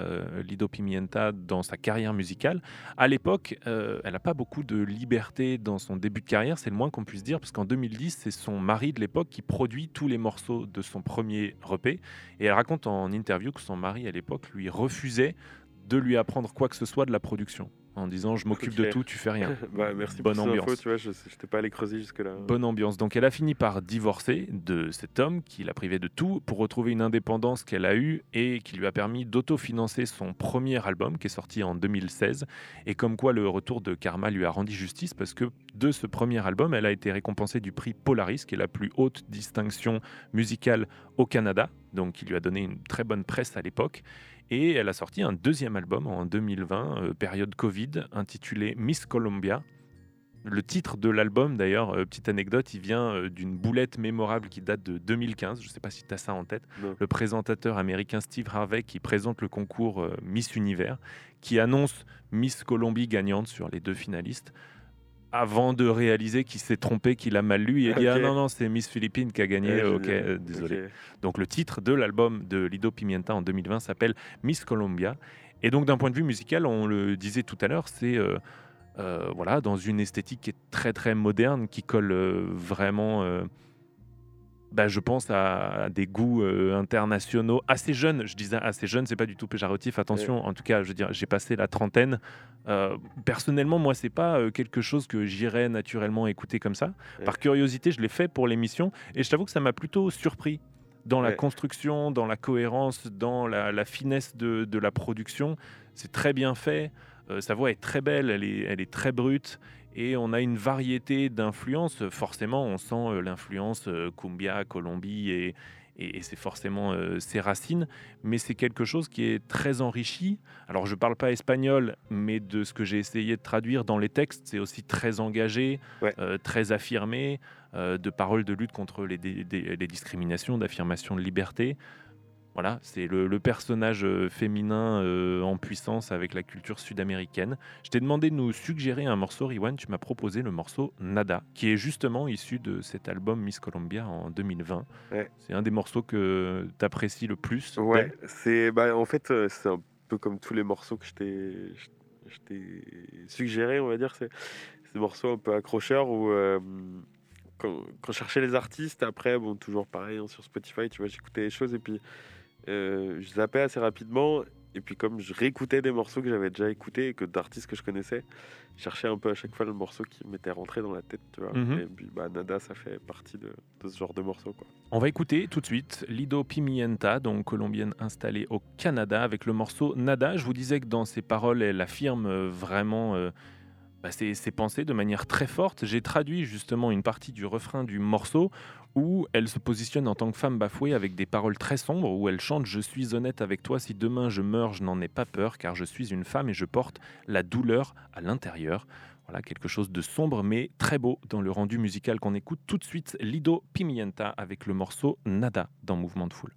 Lido Pimienta, dans sa carrière musicale. À l'époque, elle n'a pas beaucoup de liberté dans son début de carrière, c'est le moins qu'on puisse dire, parce qu'en 2010, c'est son mari de l'époque qui produit tous les morceaux de son premier EP, et elle raconte en interview que son mari à l'époque lui refusait de lui apprendre quoi que ce soit de la production en disant je m'occupe de tout, tu fais rien. Merci bonne pour cette ambiance. Info, tu vois, je n'étais pas allé creuser jusque-là. Bonne ambiance. Donc elle a fini par divorcer de cet homme qui l'a privée de tout pour retrouver une indépendance qu'elle a eue et qui lui a permis d'autofinancer son premier album qui est sorti en 2016 et comme quoi le retour de Karma lui a rendu justice parce que de ce premier album, elle a été récompensée du prix Polaris qui est la plus haute distinction musicale au Canada, donc qui lui a donné une très bonne presse à l'époque. Et elle a sorti un deuxième album en 2020, période Covid, intitulé Miss Colombia. Le titre de l'album, d'ailleurs, petite anecdote, il vient d'une boulette mémorable qui date de 2015. Je ne sais pas si tu as ça en tête. Non. Le présentateur américain Steve Harvey qui présente le concours Miss Univers, qui annonce Miss Colombie gagnante sur les deux finalistes, avant de réaliser qu'il s'est trompé, qu'il a mal lu, et il dit « Ah non, c'est Miss Philippines qui a gagné, désolé. » Donc le titre de l'album de Lido Pimienta en 2020 s'appelle « Miss Colombia ». Et donc d'un point de vue musical, on le disait tout à l'heure, c'est dans une esthétique qui est très très moderne, qui colle vraiment... je pense à des goûts internationaux assez jeunes. Je disais assez jeunes, c'est pas du tout péjoratif, attention. En tout cas, je veux dire, j'ai passé la trentaine. Personnellement, moi, c'est pas quelque chose que j'irais naturellement écouter comme ça. Par curiosité, je l'ai fait pour l'émission et je t'avoue que ça m'a plutôt surpris dans la construction, dans la cohérence, dans la finesse de la production. C'est très bien fait. Sa voix est très belle, elle est très brute. Et on a une variété d'influences. Forcément, on sent l'influence cumbia, Colombie, et c'est forcément ses racines. Mais c'est quelque chose qui est très enrichi. Alors, je ne parle pas espagnol, mais de ce que j'ai essayé de traduire dans les textes, c'est aussi très engagé, très affirmé, de paroles de lutte contre les discriminations, d'affirmation de liberté. Voilà, c'est le personnage féminin en puissance avec la culture sud-américaine. Je t'ai demandé de nous suggérer un morceau, Riwan. Tu m'as proposé le morceau Nada, qui est justement issu de cet album Miss Colombia en 2020. Ouais. C'est un des morceaux que tu apprécies le plus. Ouais, c'est, bah, en fait, c'est un peu comme tous les morceaux que je t'ai suggéré, on va dire. C'est des morceaux un peu accrocheurs où... Quand je cherchais les artistes, après, bon, toujours pareil, hein, sur Spotify, tu vois, j'écoutais les choses et puis je zappais assez rapidement. Et puis, comme je réécoutais des morceaux que j'avais déjà écoutés et que d'artistes que je connaissais, je cherchais un peu à chaque fois le morceau qui m'était rentré dans la tête, tu vois. Mm-hmm. Et puis, bah, Nada, ça fait partie de ce genre de morceau, quoi. On va écouter tout de suite Lido Pimienta, donc colombienne installée au Canada, avec le morceau Nada. Je vous disais que dans ses paroles, elle affirme vraiment... C'est pensé de manière très forte. J'ai traduit justement une partie du refrain du morceau où elle se positionne en tant que femme bafouée avec des paroles très sombres, où elle chante « Je suis honnête avec toi, si demain je meurs, je n'en ai pas peur, car je suis une femme et je porte la douleur à l'intérieur ». Voilà, quelque chose de sombre mais très beau dans le rendu musical qu'on écoute tout de suite. Lido Pimienta avec le morceau « Nada » dans Mouvement de foule.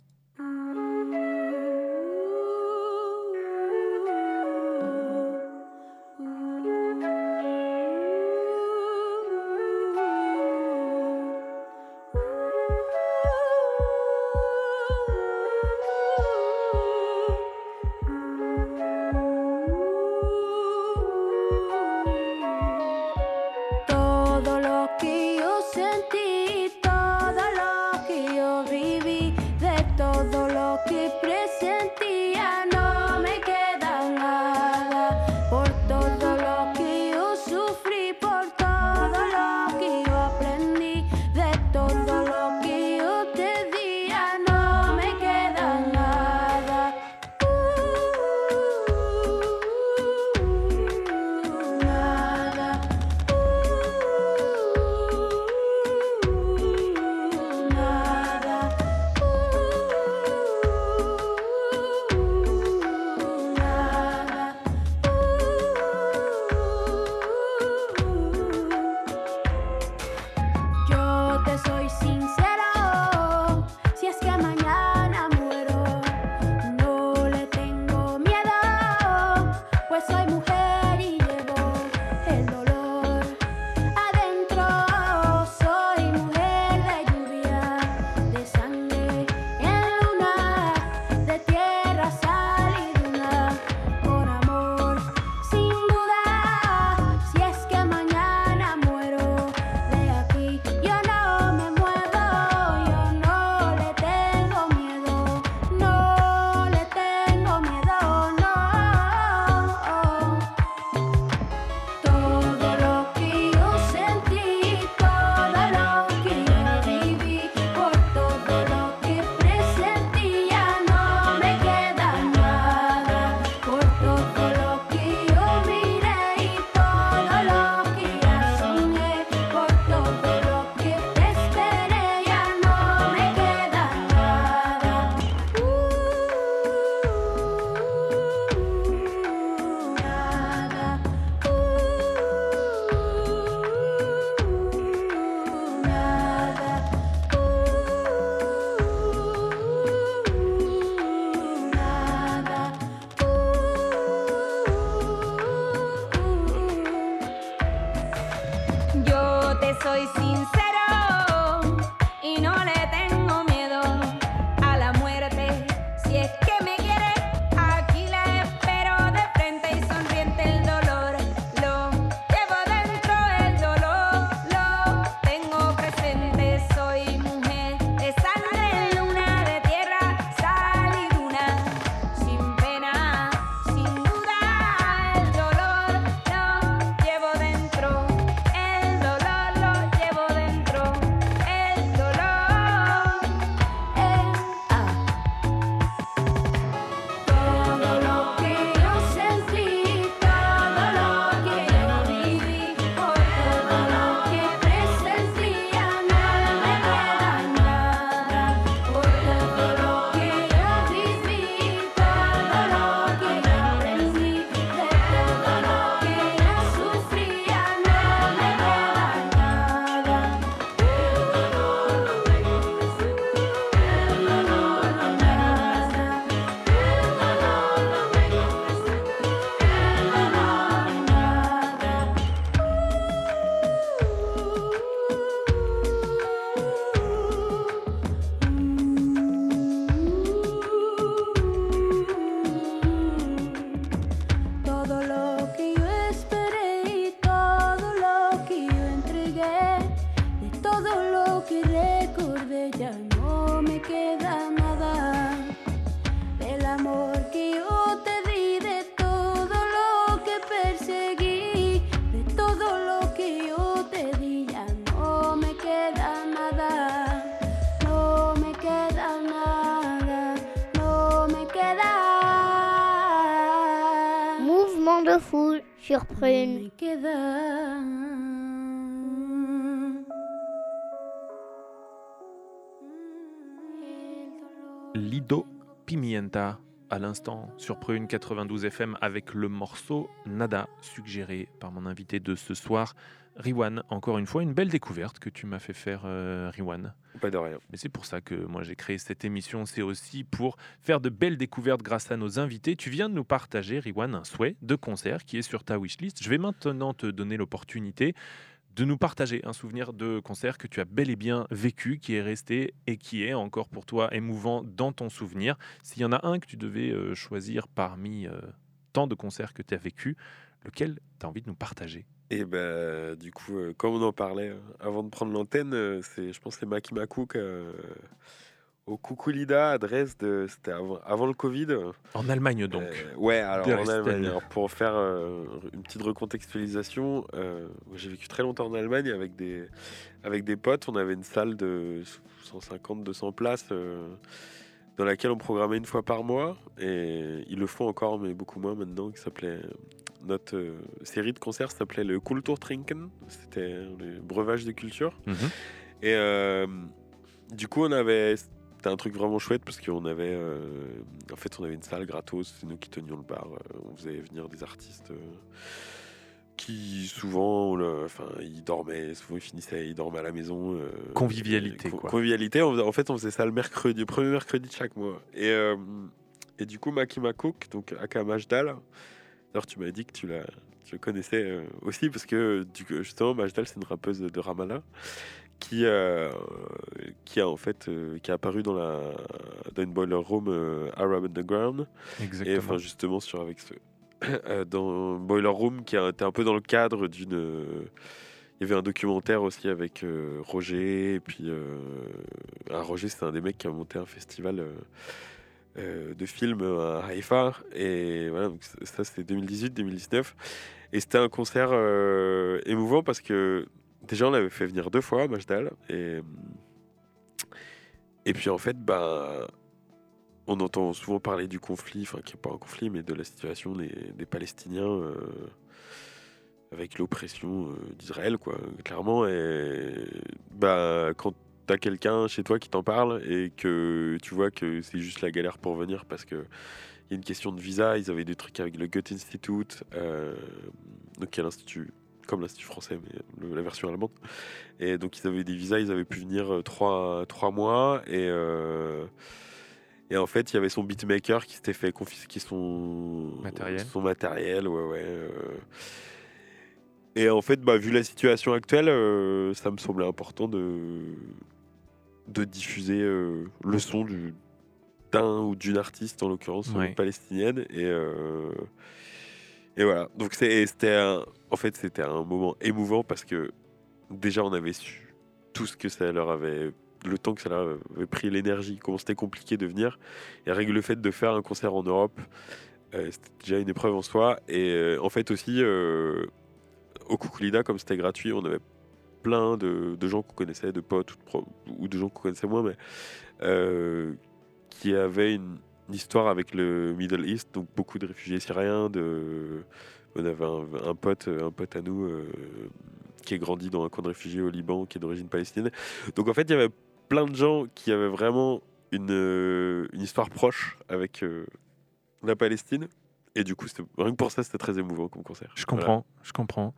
de foule sur Prune. Lido Pimienta, à l'instant sur Prune 92 FM avec le morceau Nada, suggéré par mon invité de ce soir, Riwan. Encore une fois, une belle découverte que tu m'as fait faire, Riwan. Pas de rien. Mais c'est pour ça que moi j'ai créé cette émission, c'est aussi pour faire de belles découvertes grâce à nos invités. Tu viens de nous partager, Riwan, un souhait de concert qui est sur ta wishlist. Je vais maintenant te donner l'opportunité de nous partager un souvenir de concert que tu as bel et bien vécu, qui est resté et qui est encore pour toi émouvant dans ton souvenir. S'il y en a un que tu devais choisir parmi tant de concerts que tu as vécu, lequel tu as envie de nous partager? Et ben, du coup, quand on en parlait avant de prendre l'antenne, c'est, je pense, les Makimakkuk au Kukulida à Dresde, c'était avant le Covid. En Allemagne donc. Ouais, alors en Allemagne. Alors, pour faire une petite recontextualisation, j'ai vécu très longtemps en Allemagne avec des potes. On avait une salle de 150-200 places dans laquelle on programmait une fois par mois. Et ils le font encore, mais beaucoup moins maintenant, qui s'appelait... Notre série de concerts s'appelait le Kulturtrinken, c'était le breuvage de culture. Et du coup, c'était un truc vraiment chouette parce qu'on avait, en fait, on avait une salle gratos, c'est nous qui tenions le bar. On faisait venir des artistes qui souvent, ils dormaient, souvent ils finissaient, ils dormaient à la maison. Convivialité, quoi. Convivialité. En fait, on faisait ça le premier mercredi de chaque mois. Et du coup, Makimakkuk, donc Aka Majdal. Alors, tu m'as dit que tu le connaissais aussi, parce que justement, Majdal, c'est une rappeuse de Ramallah qui a apparu dans une Boiler Room Arab Underground. Exactement. Et justement, dans Boiler Room, qui était un peu dans le cadre d'une... il y avait un documentaire aussi avec Roger, et puis Roger, c'est un des mecs qui a monté un festival... de films à Haïfa, et voilà, donc ça c'était 2018-2019, et c'était un concert émouvant parce que déjà on l'avait fait venir deux fois à Majdal, et puis en fait on entend souvent parler du conflit, enfin qui n'est pas un conflit, mais de la situation des Palestiniens avec l'oppression d'Israël, quoi, clairement. Et quand t'as quelqu'un chez toi qui t'en parle et que tu vois que c'est juste la galère pour venir parce qu'il y a une question de visa, ils avaient des trucs avec le Goethe Institute, donc il y a l'institut, comme l'Institut français, mais la version allemande. Et donc ils avaient des visas, ils avaient pu venir 3 mois, et en fait il y avait son beatmaker qui s'était fait confisquer son matériel, ouais. Et en fait, vu la situation actuelle, ça me semblait important de diffuser le son d'un ou d'une artiste, en l'occurrence palestinienne, et voilà. Donc c'était un moment émouvant parce que déjà on avait su tout ce que ça leur avait, le temps que ça leur avait pris, l'énergie, comment c'était compliqué de venir, et rien que le fait de faire un concert en Europe, c'était déjà une épreuve en soi. Et en fait aussi au Kukulida, comme c'était gratuit, on avait plein de gens qu'on connaissait, de potes ou de gens qu'on connaissait moins, mais qui avaient une histoire avec le Middle East, donc beaucoup de réfugiés syriens. On avait un pote à nous qui est grandi dans un camp de réfugiés au Liban, qui est d'origine palestinienne. Donc en fait, il y avait plein de gens qui avaient vraiment une histoire proche avec la Palestine. Et du coup, rien que pour ça, c'était très émouvant comme concert. Je comprends.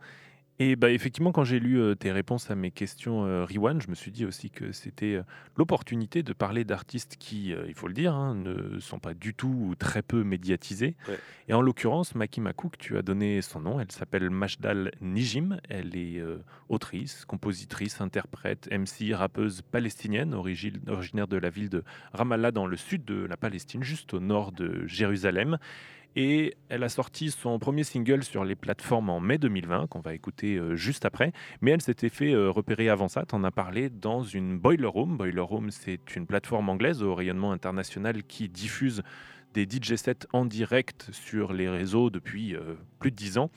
Et effectivement, quand j'ai lu tes réponses à mes questions, Riwan, je me suis dit aussi que c'était l'opportunité de parler d'artistes qui, il faut le dire, ne sont pas du tout ou très peu médiatisés. Ouais. Et en l'occurrence, Makimakkuk, tu as donné son nom, elle s'appelle Majdal Nejim, elle est autrice, compositrice, interprète, MC, rappeuse palestinienne, originaire de la ville de Ramallah dans le sud de la Palestine, juste au nord de Jérusalem. Et elle a sorti son premier single sur les plateformes en mai 2020, qu'on va écouter juste après. Mais elle s'était fait repérer avant ça, t'en as parlé, dans une Boiler Room. Boiler Room, c'est une plateforme anglaise au rayonnement international qui diffuse des DJ sets en direct sur les réseaux depuis plus de 10 ans.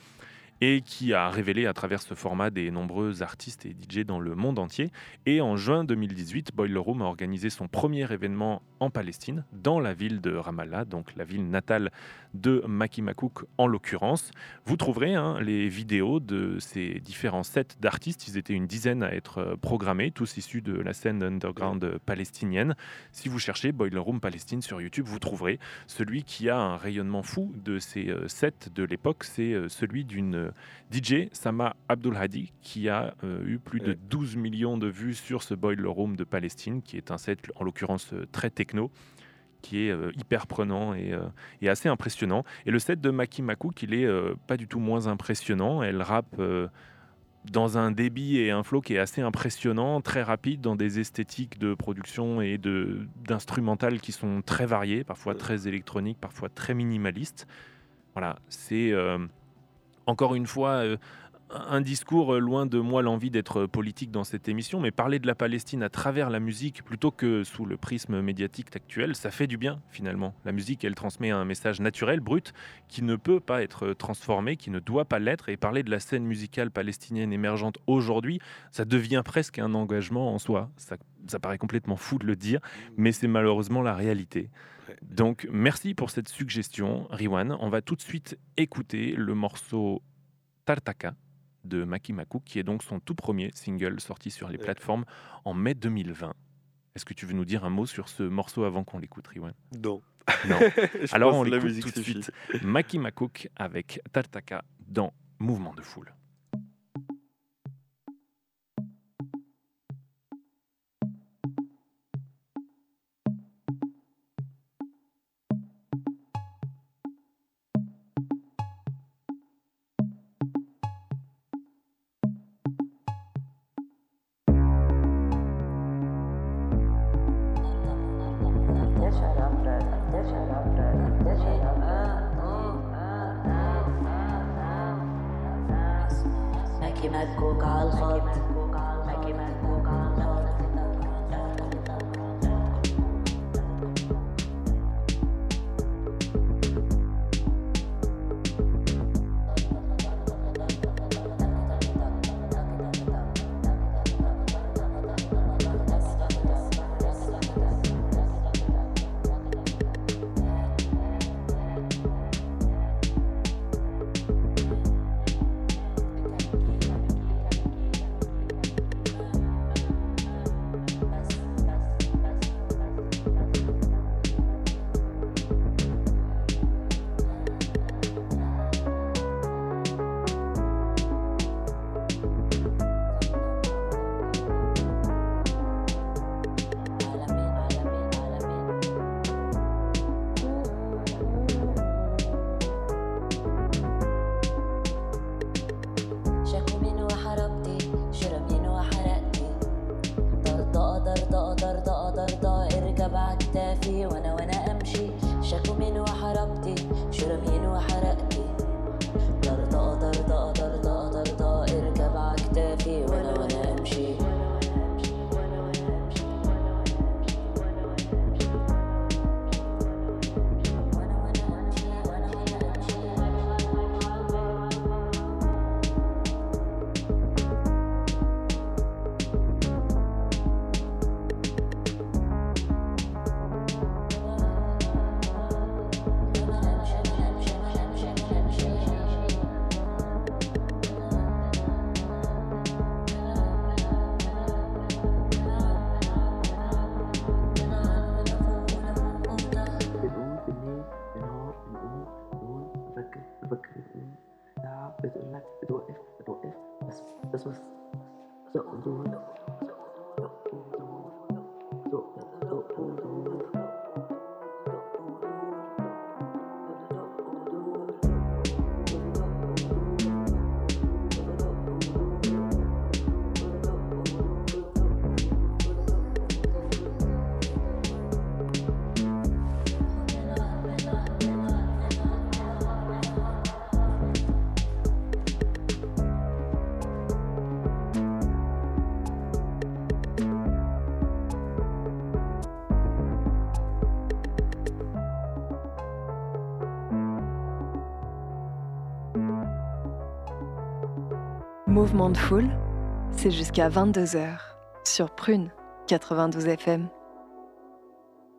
et qui a révélé à travers ce format des nombreux artistes et DJ dans le monde entier. Et en juin 2018, Boiler Room a organisé son premier événement en Palestine, dans la ville de Ramallah, donc la ville natale de Makimakkuk en l'occurrence. Vous trouverez les vidéos de ces différents sets d'artistes. Ils étaient une dizaine à être programmés, tous issus de la scène underground palestinienne. Si vous cherchez Boiler Room Palestine sur YouTube, vous trouverez celui qui a un rayonnement fou de ces sets de l'époque. C'est celui d'une DJ, Sama Abdulhadi, qui a eu plus de 12 millions de vues sur ce Boiler Room de Palestine, qui est un set, en l'occurrence, très techno, qui est hyper prenant et assez impressionnant. Et le set de Makimakkuk, il est pas du tout moins impressionnant. Elle rappe dans un débit et un flow qui est assez impressionnant, très rapide, dans des esthétiques de production et d'instrumental qui sont très variées, parfois très électroniques, parfois très minimalistes. Voilà, c'est encore une fois un discours, loin de moi l'envie d'être politique dans cette émission, mais parler de la Palestine à travers la musique plutôt que sous le prisme médiatique actuel, ça fait du bien finalement. La musique, elle transmet un message naturel, brut, qui ne peut pas être transformé, qui ne doit pas l'être, et parler de la scène musicale palestinienne émergente aujourd'hui, ça devient presque un engagement en soi. Ça paraît complètement fou de le dire, mais c'est malheureusement la réalité. Donc merci pour cette suggestion, Riwan. On va tout de suite écouter le morceau Tartaka de Makimakkuk, qui est donc son tout premier single sorti sur les plateformes en mai 2020. Est-ce que tu veux nous dire un mot sur ce morceau avant qu'on l'écoute, Riwan ? Non. Alors on l'écoute tout de suite. Makimakkuk avec Tartaka dans Mouvement de foule. Makimakkuk عالخط Makimakkuk عالخط Mouvement de foule, c'est jusqu'à 22h sur Prune 92 FM.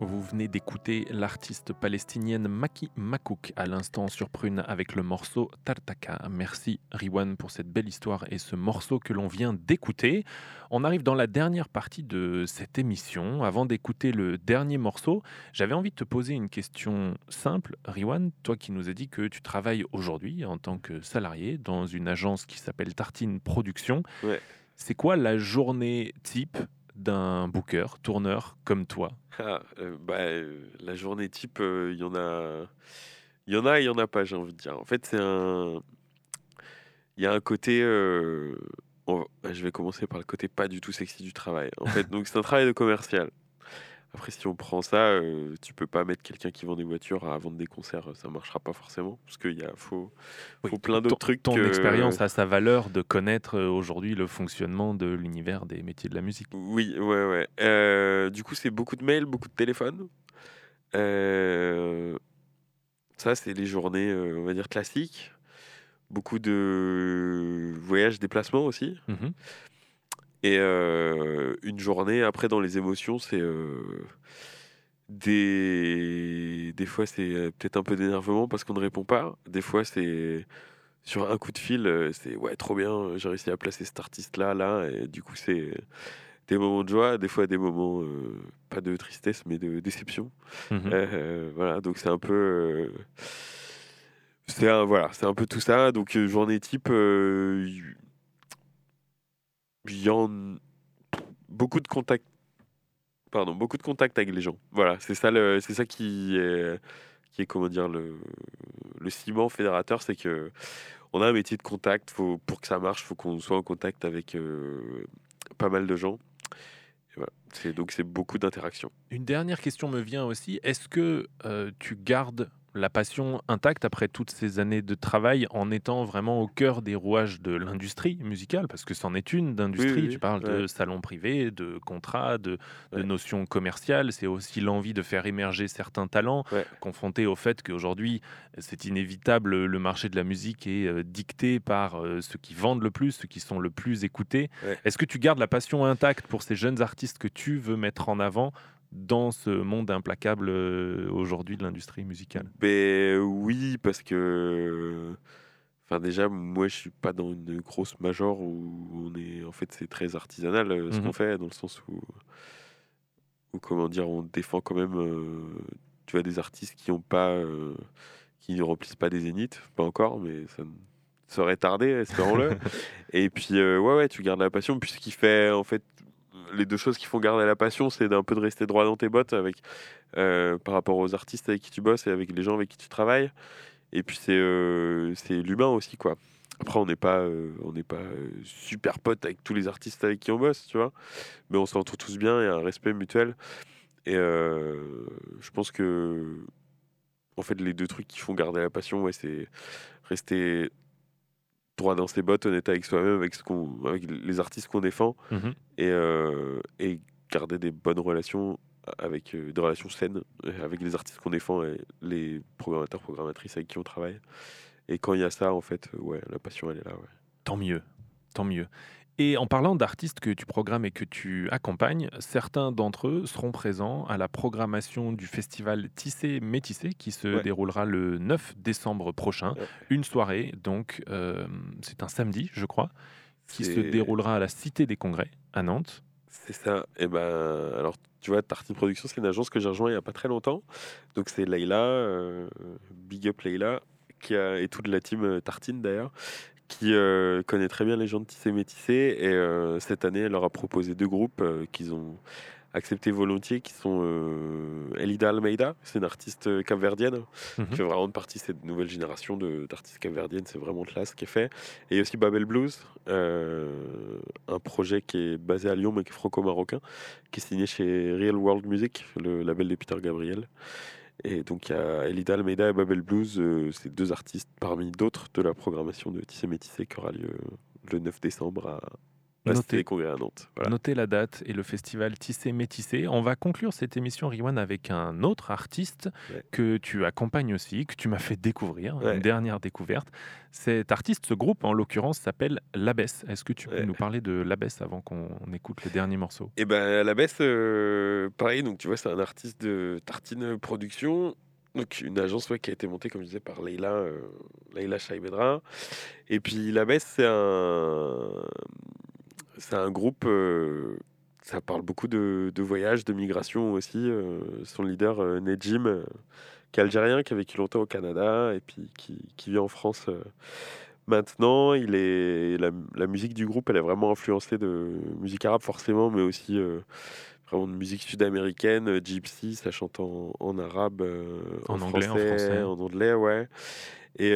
Vous venez d'écouter l'artiste palestinienne Makimakkuk à l'instant sur Prune avec le morceau Tartaka. Merci Riwan pour cette belle histoire et ce morceau que l'on vient d'écouter. On arrive dans la dernière partie de cette émission. Avant d'écouter le dernier morceau, j'avais envie de te poser une question simple. Riwan, toi qui nous as dit que tu travailles aujourd'hui en tant que salarié dans une agence qui s'appelle Tartine Production, ouais. C'est quoi la journée type d'un booker, tourneur comme toi? La journée type, il y en a et il n'y en a pas, j'ai envie de dire. En fait, il y a un côté... je vais commencer par le côté pas du tout sexy du travail. En fait, donc, c'est un travail de commercial. Après, si on prend ça, tu peux pas mettre quelqu'un qui vend des voitures à vendre des concerts, ça marchera pas forcément, parce qu'il y a faut plein d'autres trucs. Ton expérience a sa valeur de connaître aujourd'hui le fonctionnement de l'univers des métiers de la musique. Oui, ouais. Du coup, c'est beaucoup de mails, beaucoup de téléphones. Ça, c'est les journées, on va dire classiques. Beaucoup de voyages, déplacements aussi. Mmh. Et une journée, après, dans les émotions, c'est des fois, c'est peut-être un peu d'énervement parce qu'on ne répond pas. Des fois, c'est sur un coup de fil, c'est « Ouais, trop bien, j'ai réussi à placer cet artiste-là, là. » Et du coup, c'est des moments de joie, des fois des moments, pas de tristesse, mais de déception. Mmh. Voilà, donc c'est un peu... c'est un peu tout ça. Donc, journée type... il y a beaucoup de contacts avec les gens. Voilà, c'est ça qui est comment dire le ciment fédérateur, c'est que on a un métier de contact. Pour que ça marche, faut qu'on soit en contact avec pas mal de gens. Voilà. C'est beaucoup d'interactions. Une dernière question me vient aussi. Est-ce que tu gardes la passion intacte après toutes ces années de travail en étant vraiment au cœur des rouages de l'industrie musicale, parce que c'en est une d'industrie, oui, tu parles de salons privés, de contrats, de notions commerciales, c'est aussi l'envie de faire émerger certains talents, confronté au fait qu'aujourd'hui c'est inévitable, le marché de la musique est dicté par ceux qui vendent le plus, ceux qui sont le plus écoutés. Est-ce que tu gardes la passion intacte pour ces jeunes artistes que tu veux mettre en avant dans ce monde implacable aujourd'hui de l'industrie musicale? Ben oui, parce que déjà, moi je suis pas dans une grosse major où on est, en fait c'est très artisanal ce qu'on fait, dans le sens où comment dire, on défend quand même tu vois, des artistes qui ont pas qui ne remplissent pas des zéniths, pas encore, mais ça serait tardé, espérons-le. Et puis tu gardes la passion, puis ce qui fait en fait les deux choses qui font garder la passion, c'est d'un peu de rester droit dans tes bottes avec, par rapport aux artistes avec qui tu bosses et avec les gens avec qui tu travailles. Et puis c'est l'humain aussi, quoi. Après, on n'est pas super potes avec tous les artistes avec qui on bosse, tu vois. Mais on s'entoure tous bien, il y a un respect mutuel. Et je pense que, en fait, les deux trucs qui font garder la passion, c'est rester droit dans ses bottes, honnête avec soi-même, avec les artistes qu'on défend, et garder des bonnes relations, avec des relations saines avec les artistes qu'on défend et les programmateurs, programmatrices avec qui on travaille. Et quand il y a ça, en fait, la passion, elle est là. Ouais. Tant mieux. Et en parlant d'artistes que tu programmes et que tu accompagnes, certains d'entre eux seront présents à la programmation du festival Tissé Métissé qui se déroulera le 9 décembre prochain. Ouais. Une soirée, donc c'est un samedi, je crois, qui se déroulera à la Cité des Congrès à Nantes. C'est ça. Et alors tu vois, Tartine Production, c'est une agence que j'ai rejoint il n'y a pas très longtemps. Donc c'est Leïla, big up Leïla, et toute la team Tartine d'ailleurs, qui connaît très bien les gens de Tissé Métissé, et cette année elle leur a proposé deux groupes qu'ils ont accepté volontiers, qui sont Elida Almeida, c'est une artiste capverdienne qui fait vraiment partie de cette nouvelle génération d'artistes capverdiennes, c'est vraiment classe ce qu'elle fait, et aussi Babel Blues, un projet qui est basé à Lyon mais qui est franco-marocain, qui est signé chez Real World Music, le label de Peter Gabriel. Et donc il y a Elida Almeida et Babel Blues, ces deux artistes parmi d'autres de la programmation de Tissé Métissé qui aura lieu le 9 décembre Notez, voilà. Notez la date et le festival Tissé Métissé. On va conclure cette émission, Riwan, avec un autre artiste que tu accompagnes aussi, que tu m'as fait découvrir, une dernière découverte. Cet artiste, ce groupe en l'occurrence, s'appelle Labess. Est-ce que tu peux nous parler de Labess avant qu'on écoute les derniers morceaux? Eh ben, Labess, pareil, donc tu vois, c'est un artiste de Tartine Production. Donc une agence qui a été montée, comme je disais, par Leïla Chaibedra. Et puis Labess, c'est un groupe, ça parle beaucoup de voyages, de migration aussi. Son leader, Nejim, qui est algérien, qui a vécu longtemps au Canada et puis qui vit en France maintenant. La musique du groupe, elle est vraiment influencée de musique arabe forcément, mais aussi... vraiment de musique sud-américaine, gypsy, ça chante en arabe, en anglais, en anglais, ouais. Et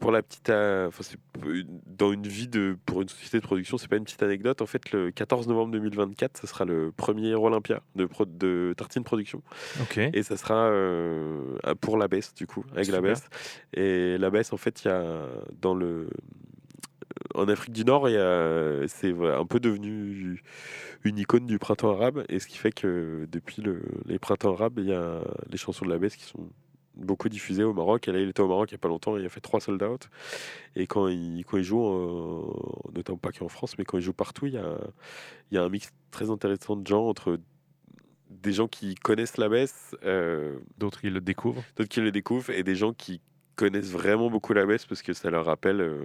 pour la petite, pour une société de production, c'est pas une petite anecdote. En fait, le 14 novembre 2024, ça sera le premier Olympia de Tartine Production. Okay. Et ça sera pour Labess, du coup, avec Labess. Et Labess, en fait, il y a en Afrique du Nord, c'est un peu devenu une icône du printemps arabe, et ce qui fait que depuis les printemps arabes, il y a les chansons de Labess qui sont beaucoup diffusées au Maroc. Et là, il était au Maroc il n'y a pas longtemps, et il a fait 3 sold out. Et quand il joue, notamment pas qu'en France, mais quand il joue partout, il y a un mix très intéressant de gens entre des gens qui connaissent Labess, d'autres qui le découvrent, et des gens qui connaissent vraiment beaucoup Labess parce que ça leur rappelle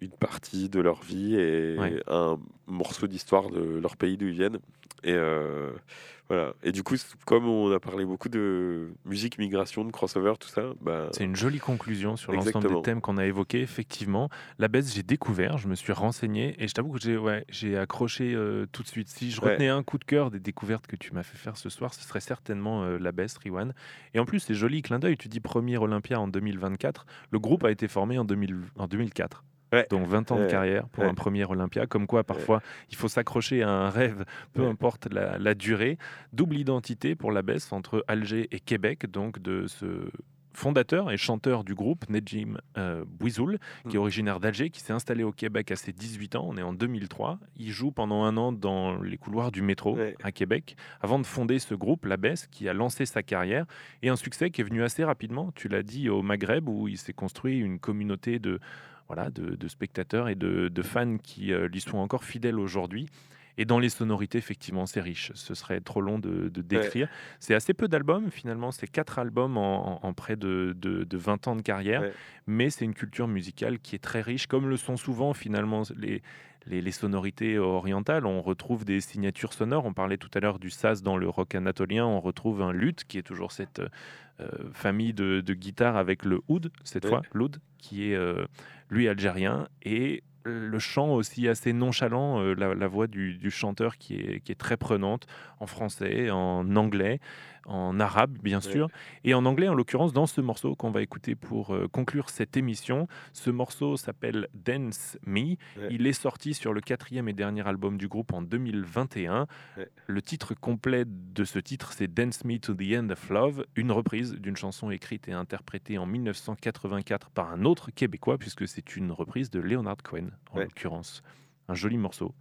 une partie de leur vie et un morceau d'histoire de leur pays d'où ils viennent. Voilà. Et du coup, comme on a parlé beaucoup de musique, migration, de crossover, tout ça... C'est une jolie conclusion sur l'ensemble des thèmes qu'on a évoqués. Effectivement, Labess, j'ai découvert, je me suis renseigné, et je t'avoue que j'ai accroché tout de suite. Si je retenais un coup de cœur des découvertes que tu m'as fait faire ce soir, ce serait certainement Labess, Riwan. Et en plus, c'est joli, clin d'œil, tu dis premier Olympia en 2024. Le groupe a été formé en 2004. Donc 20 ans de carrière pour un premier Olympia, comme quoi parfois il faut s'accrocher à un rêve, peu importe la durée. Double identité pour Labess entre Alger et Québec, donc de ce fondateur et chanteur du groupe, Nejim Bouizoul, qui est originaire d'Alger, qui s'est installé au Québec à ses 18 ans, on est en 2003. Il joue pendant un an dans les couloirs du métro à Québec, avant de fonder ce groupe, Labess, qui a lancé sa carrière, et un succès qui est venu assez rapidement, tu l'as dit, au Maghreb, où il s'est construit une communauté de spectateurs et de fans qui lui sont encore fidèles aujourd'hui. Et dans les sonorités, effectivement, c'est riche. Ce serait trop long de décrire. C'est assez peu d'albums, finalement. C'est 4 albums en près de 20 ans de carrière. Mais c'est une culture musicale qui est très riche, comme le sont souvent, finalement, les sonorités orientales. On retrouve des signatures sonores. On parlait tout à l'heure du saz dans le rock anatolien. On retrouve un luth, qui est toujours cette famille de guitares avec le oud, cette fois, l'oud, qui est, lui, algérien. Et le chant aussi assez nonchalant, la voix du chanteur qui est très prenante, en français, en anglais, en arabe bien sûr, et en anglais en l'occurrence dans ce morceau qu'on va écouter pour conclure cette émission. Ce morceau s'appelle Dance Me, il est sorti sur le 4e et dernier album du groupe en 2021. Le titre complet de ce titre, c'est Dance Me to the End of Love, une reprise d'une chanson écrite et interprétée en 1984 par un autre Québécois, puisque c'est une reprise de Leonard Cohen en l'occurrence. Un joli morceau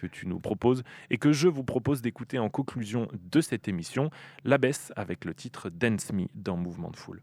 que tu nous proposes et que je vous propose d'écouter en conclusion de cette émission, Labess avec le titre Dance Me dans Mouvement de foule.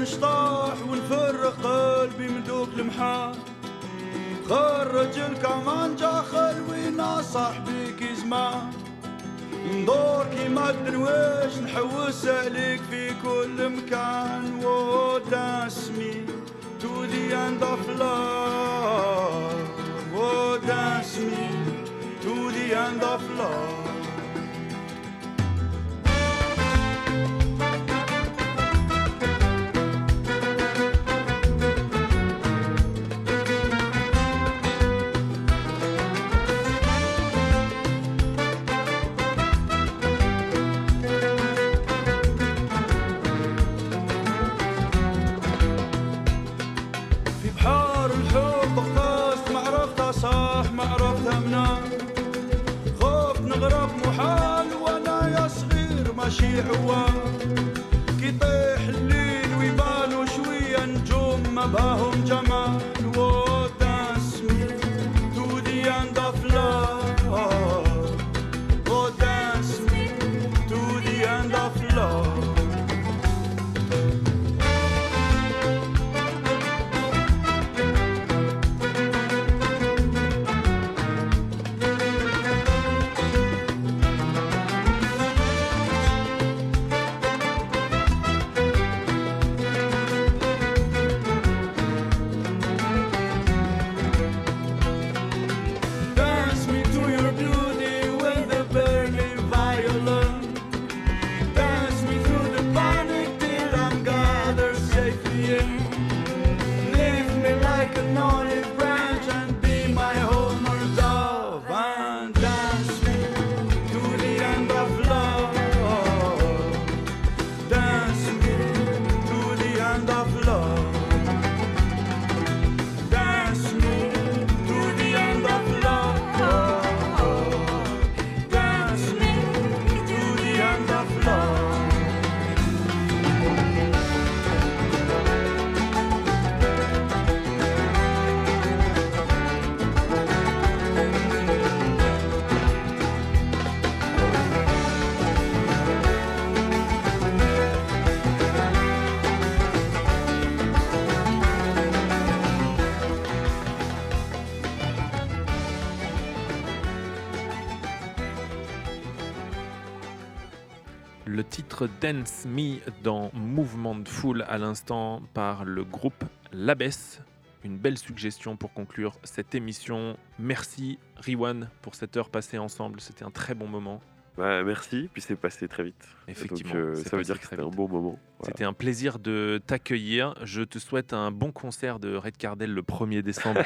نشطاح ونفرغ قلبي من دوك المحال خرج الكمانجا خلوينا صاحبي كي زمان ندور كيما الدرويش نحوس عليك في كل مكان وات اسمي to the end of love oh dance me to the end of love. ماشي حوار كي طيح الليل ويبانو شوية نجوم ما باهم جمال Oh dance me to the end of love Oh dance me to the end of love. Le titre Dance Me dans Mouvement de foule à l'instant par le groupe Labess. Une belle suggestion pour conclure cette émission. Merci Riwan pour cette heure passée ensemble, c'était un très bon moment. Bah, merci, puis c'est passé très vite. Effectivement. Donc, ça veut dire que c'était un bon moment. Voilà. C'était un plaisir de t'accueillir. Je te souhaite un bon concert de Red Cardell le 1er décembre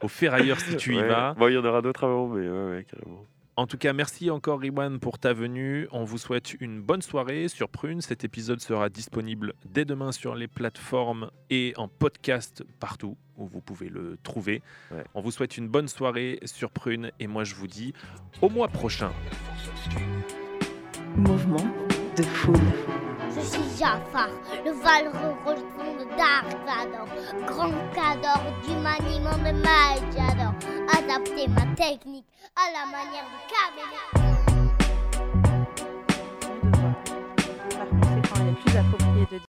au Ferrailleur si tu y vas. Bon, il y en aura d'autres avant, mais carrément. En tout cas, merci encore Riwan pour ta venue. On vous souhaite une bonne soirée sur Prune. Cet épisode sera disponible dès demain sur les plateformes et en podcast partout où vous pouvez le trouver. Ouais. On vous souhaite une bonne soirée sur Prune et moi je vous dis au mois prochain. Mouvement de foule. Je suis Jafar, le valeureux rejeton de Dark Vador, grand cador du maniement de Majador. Adapter ma technique à la manière du caméra. Par conséquent, il est plus approprié de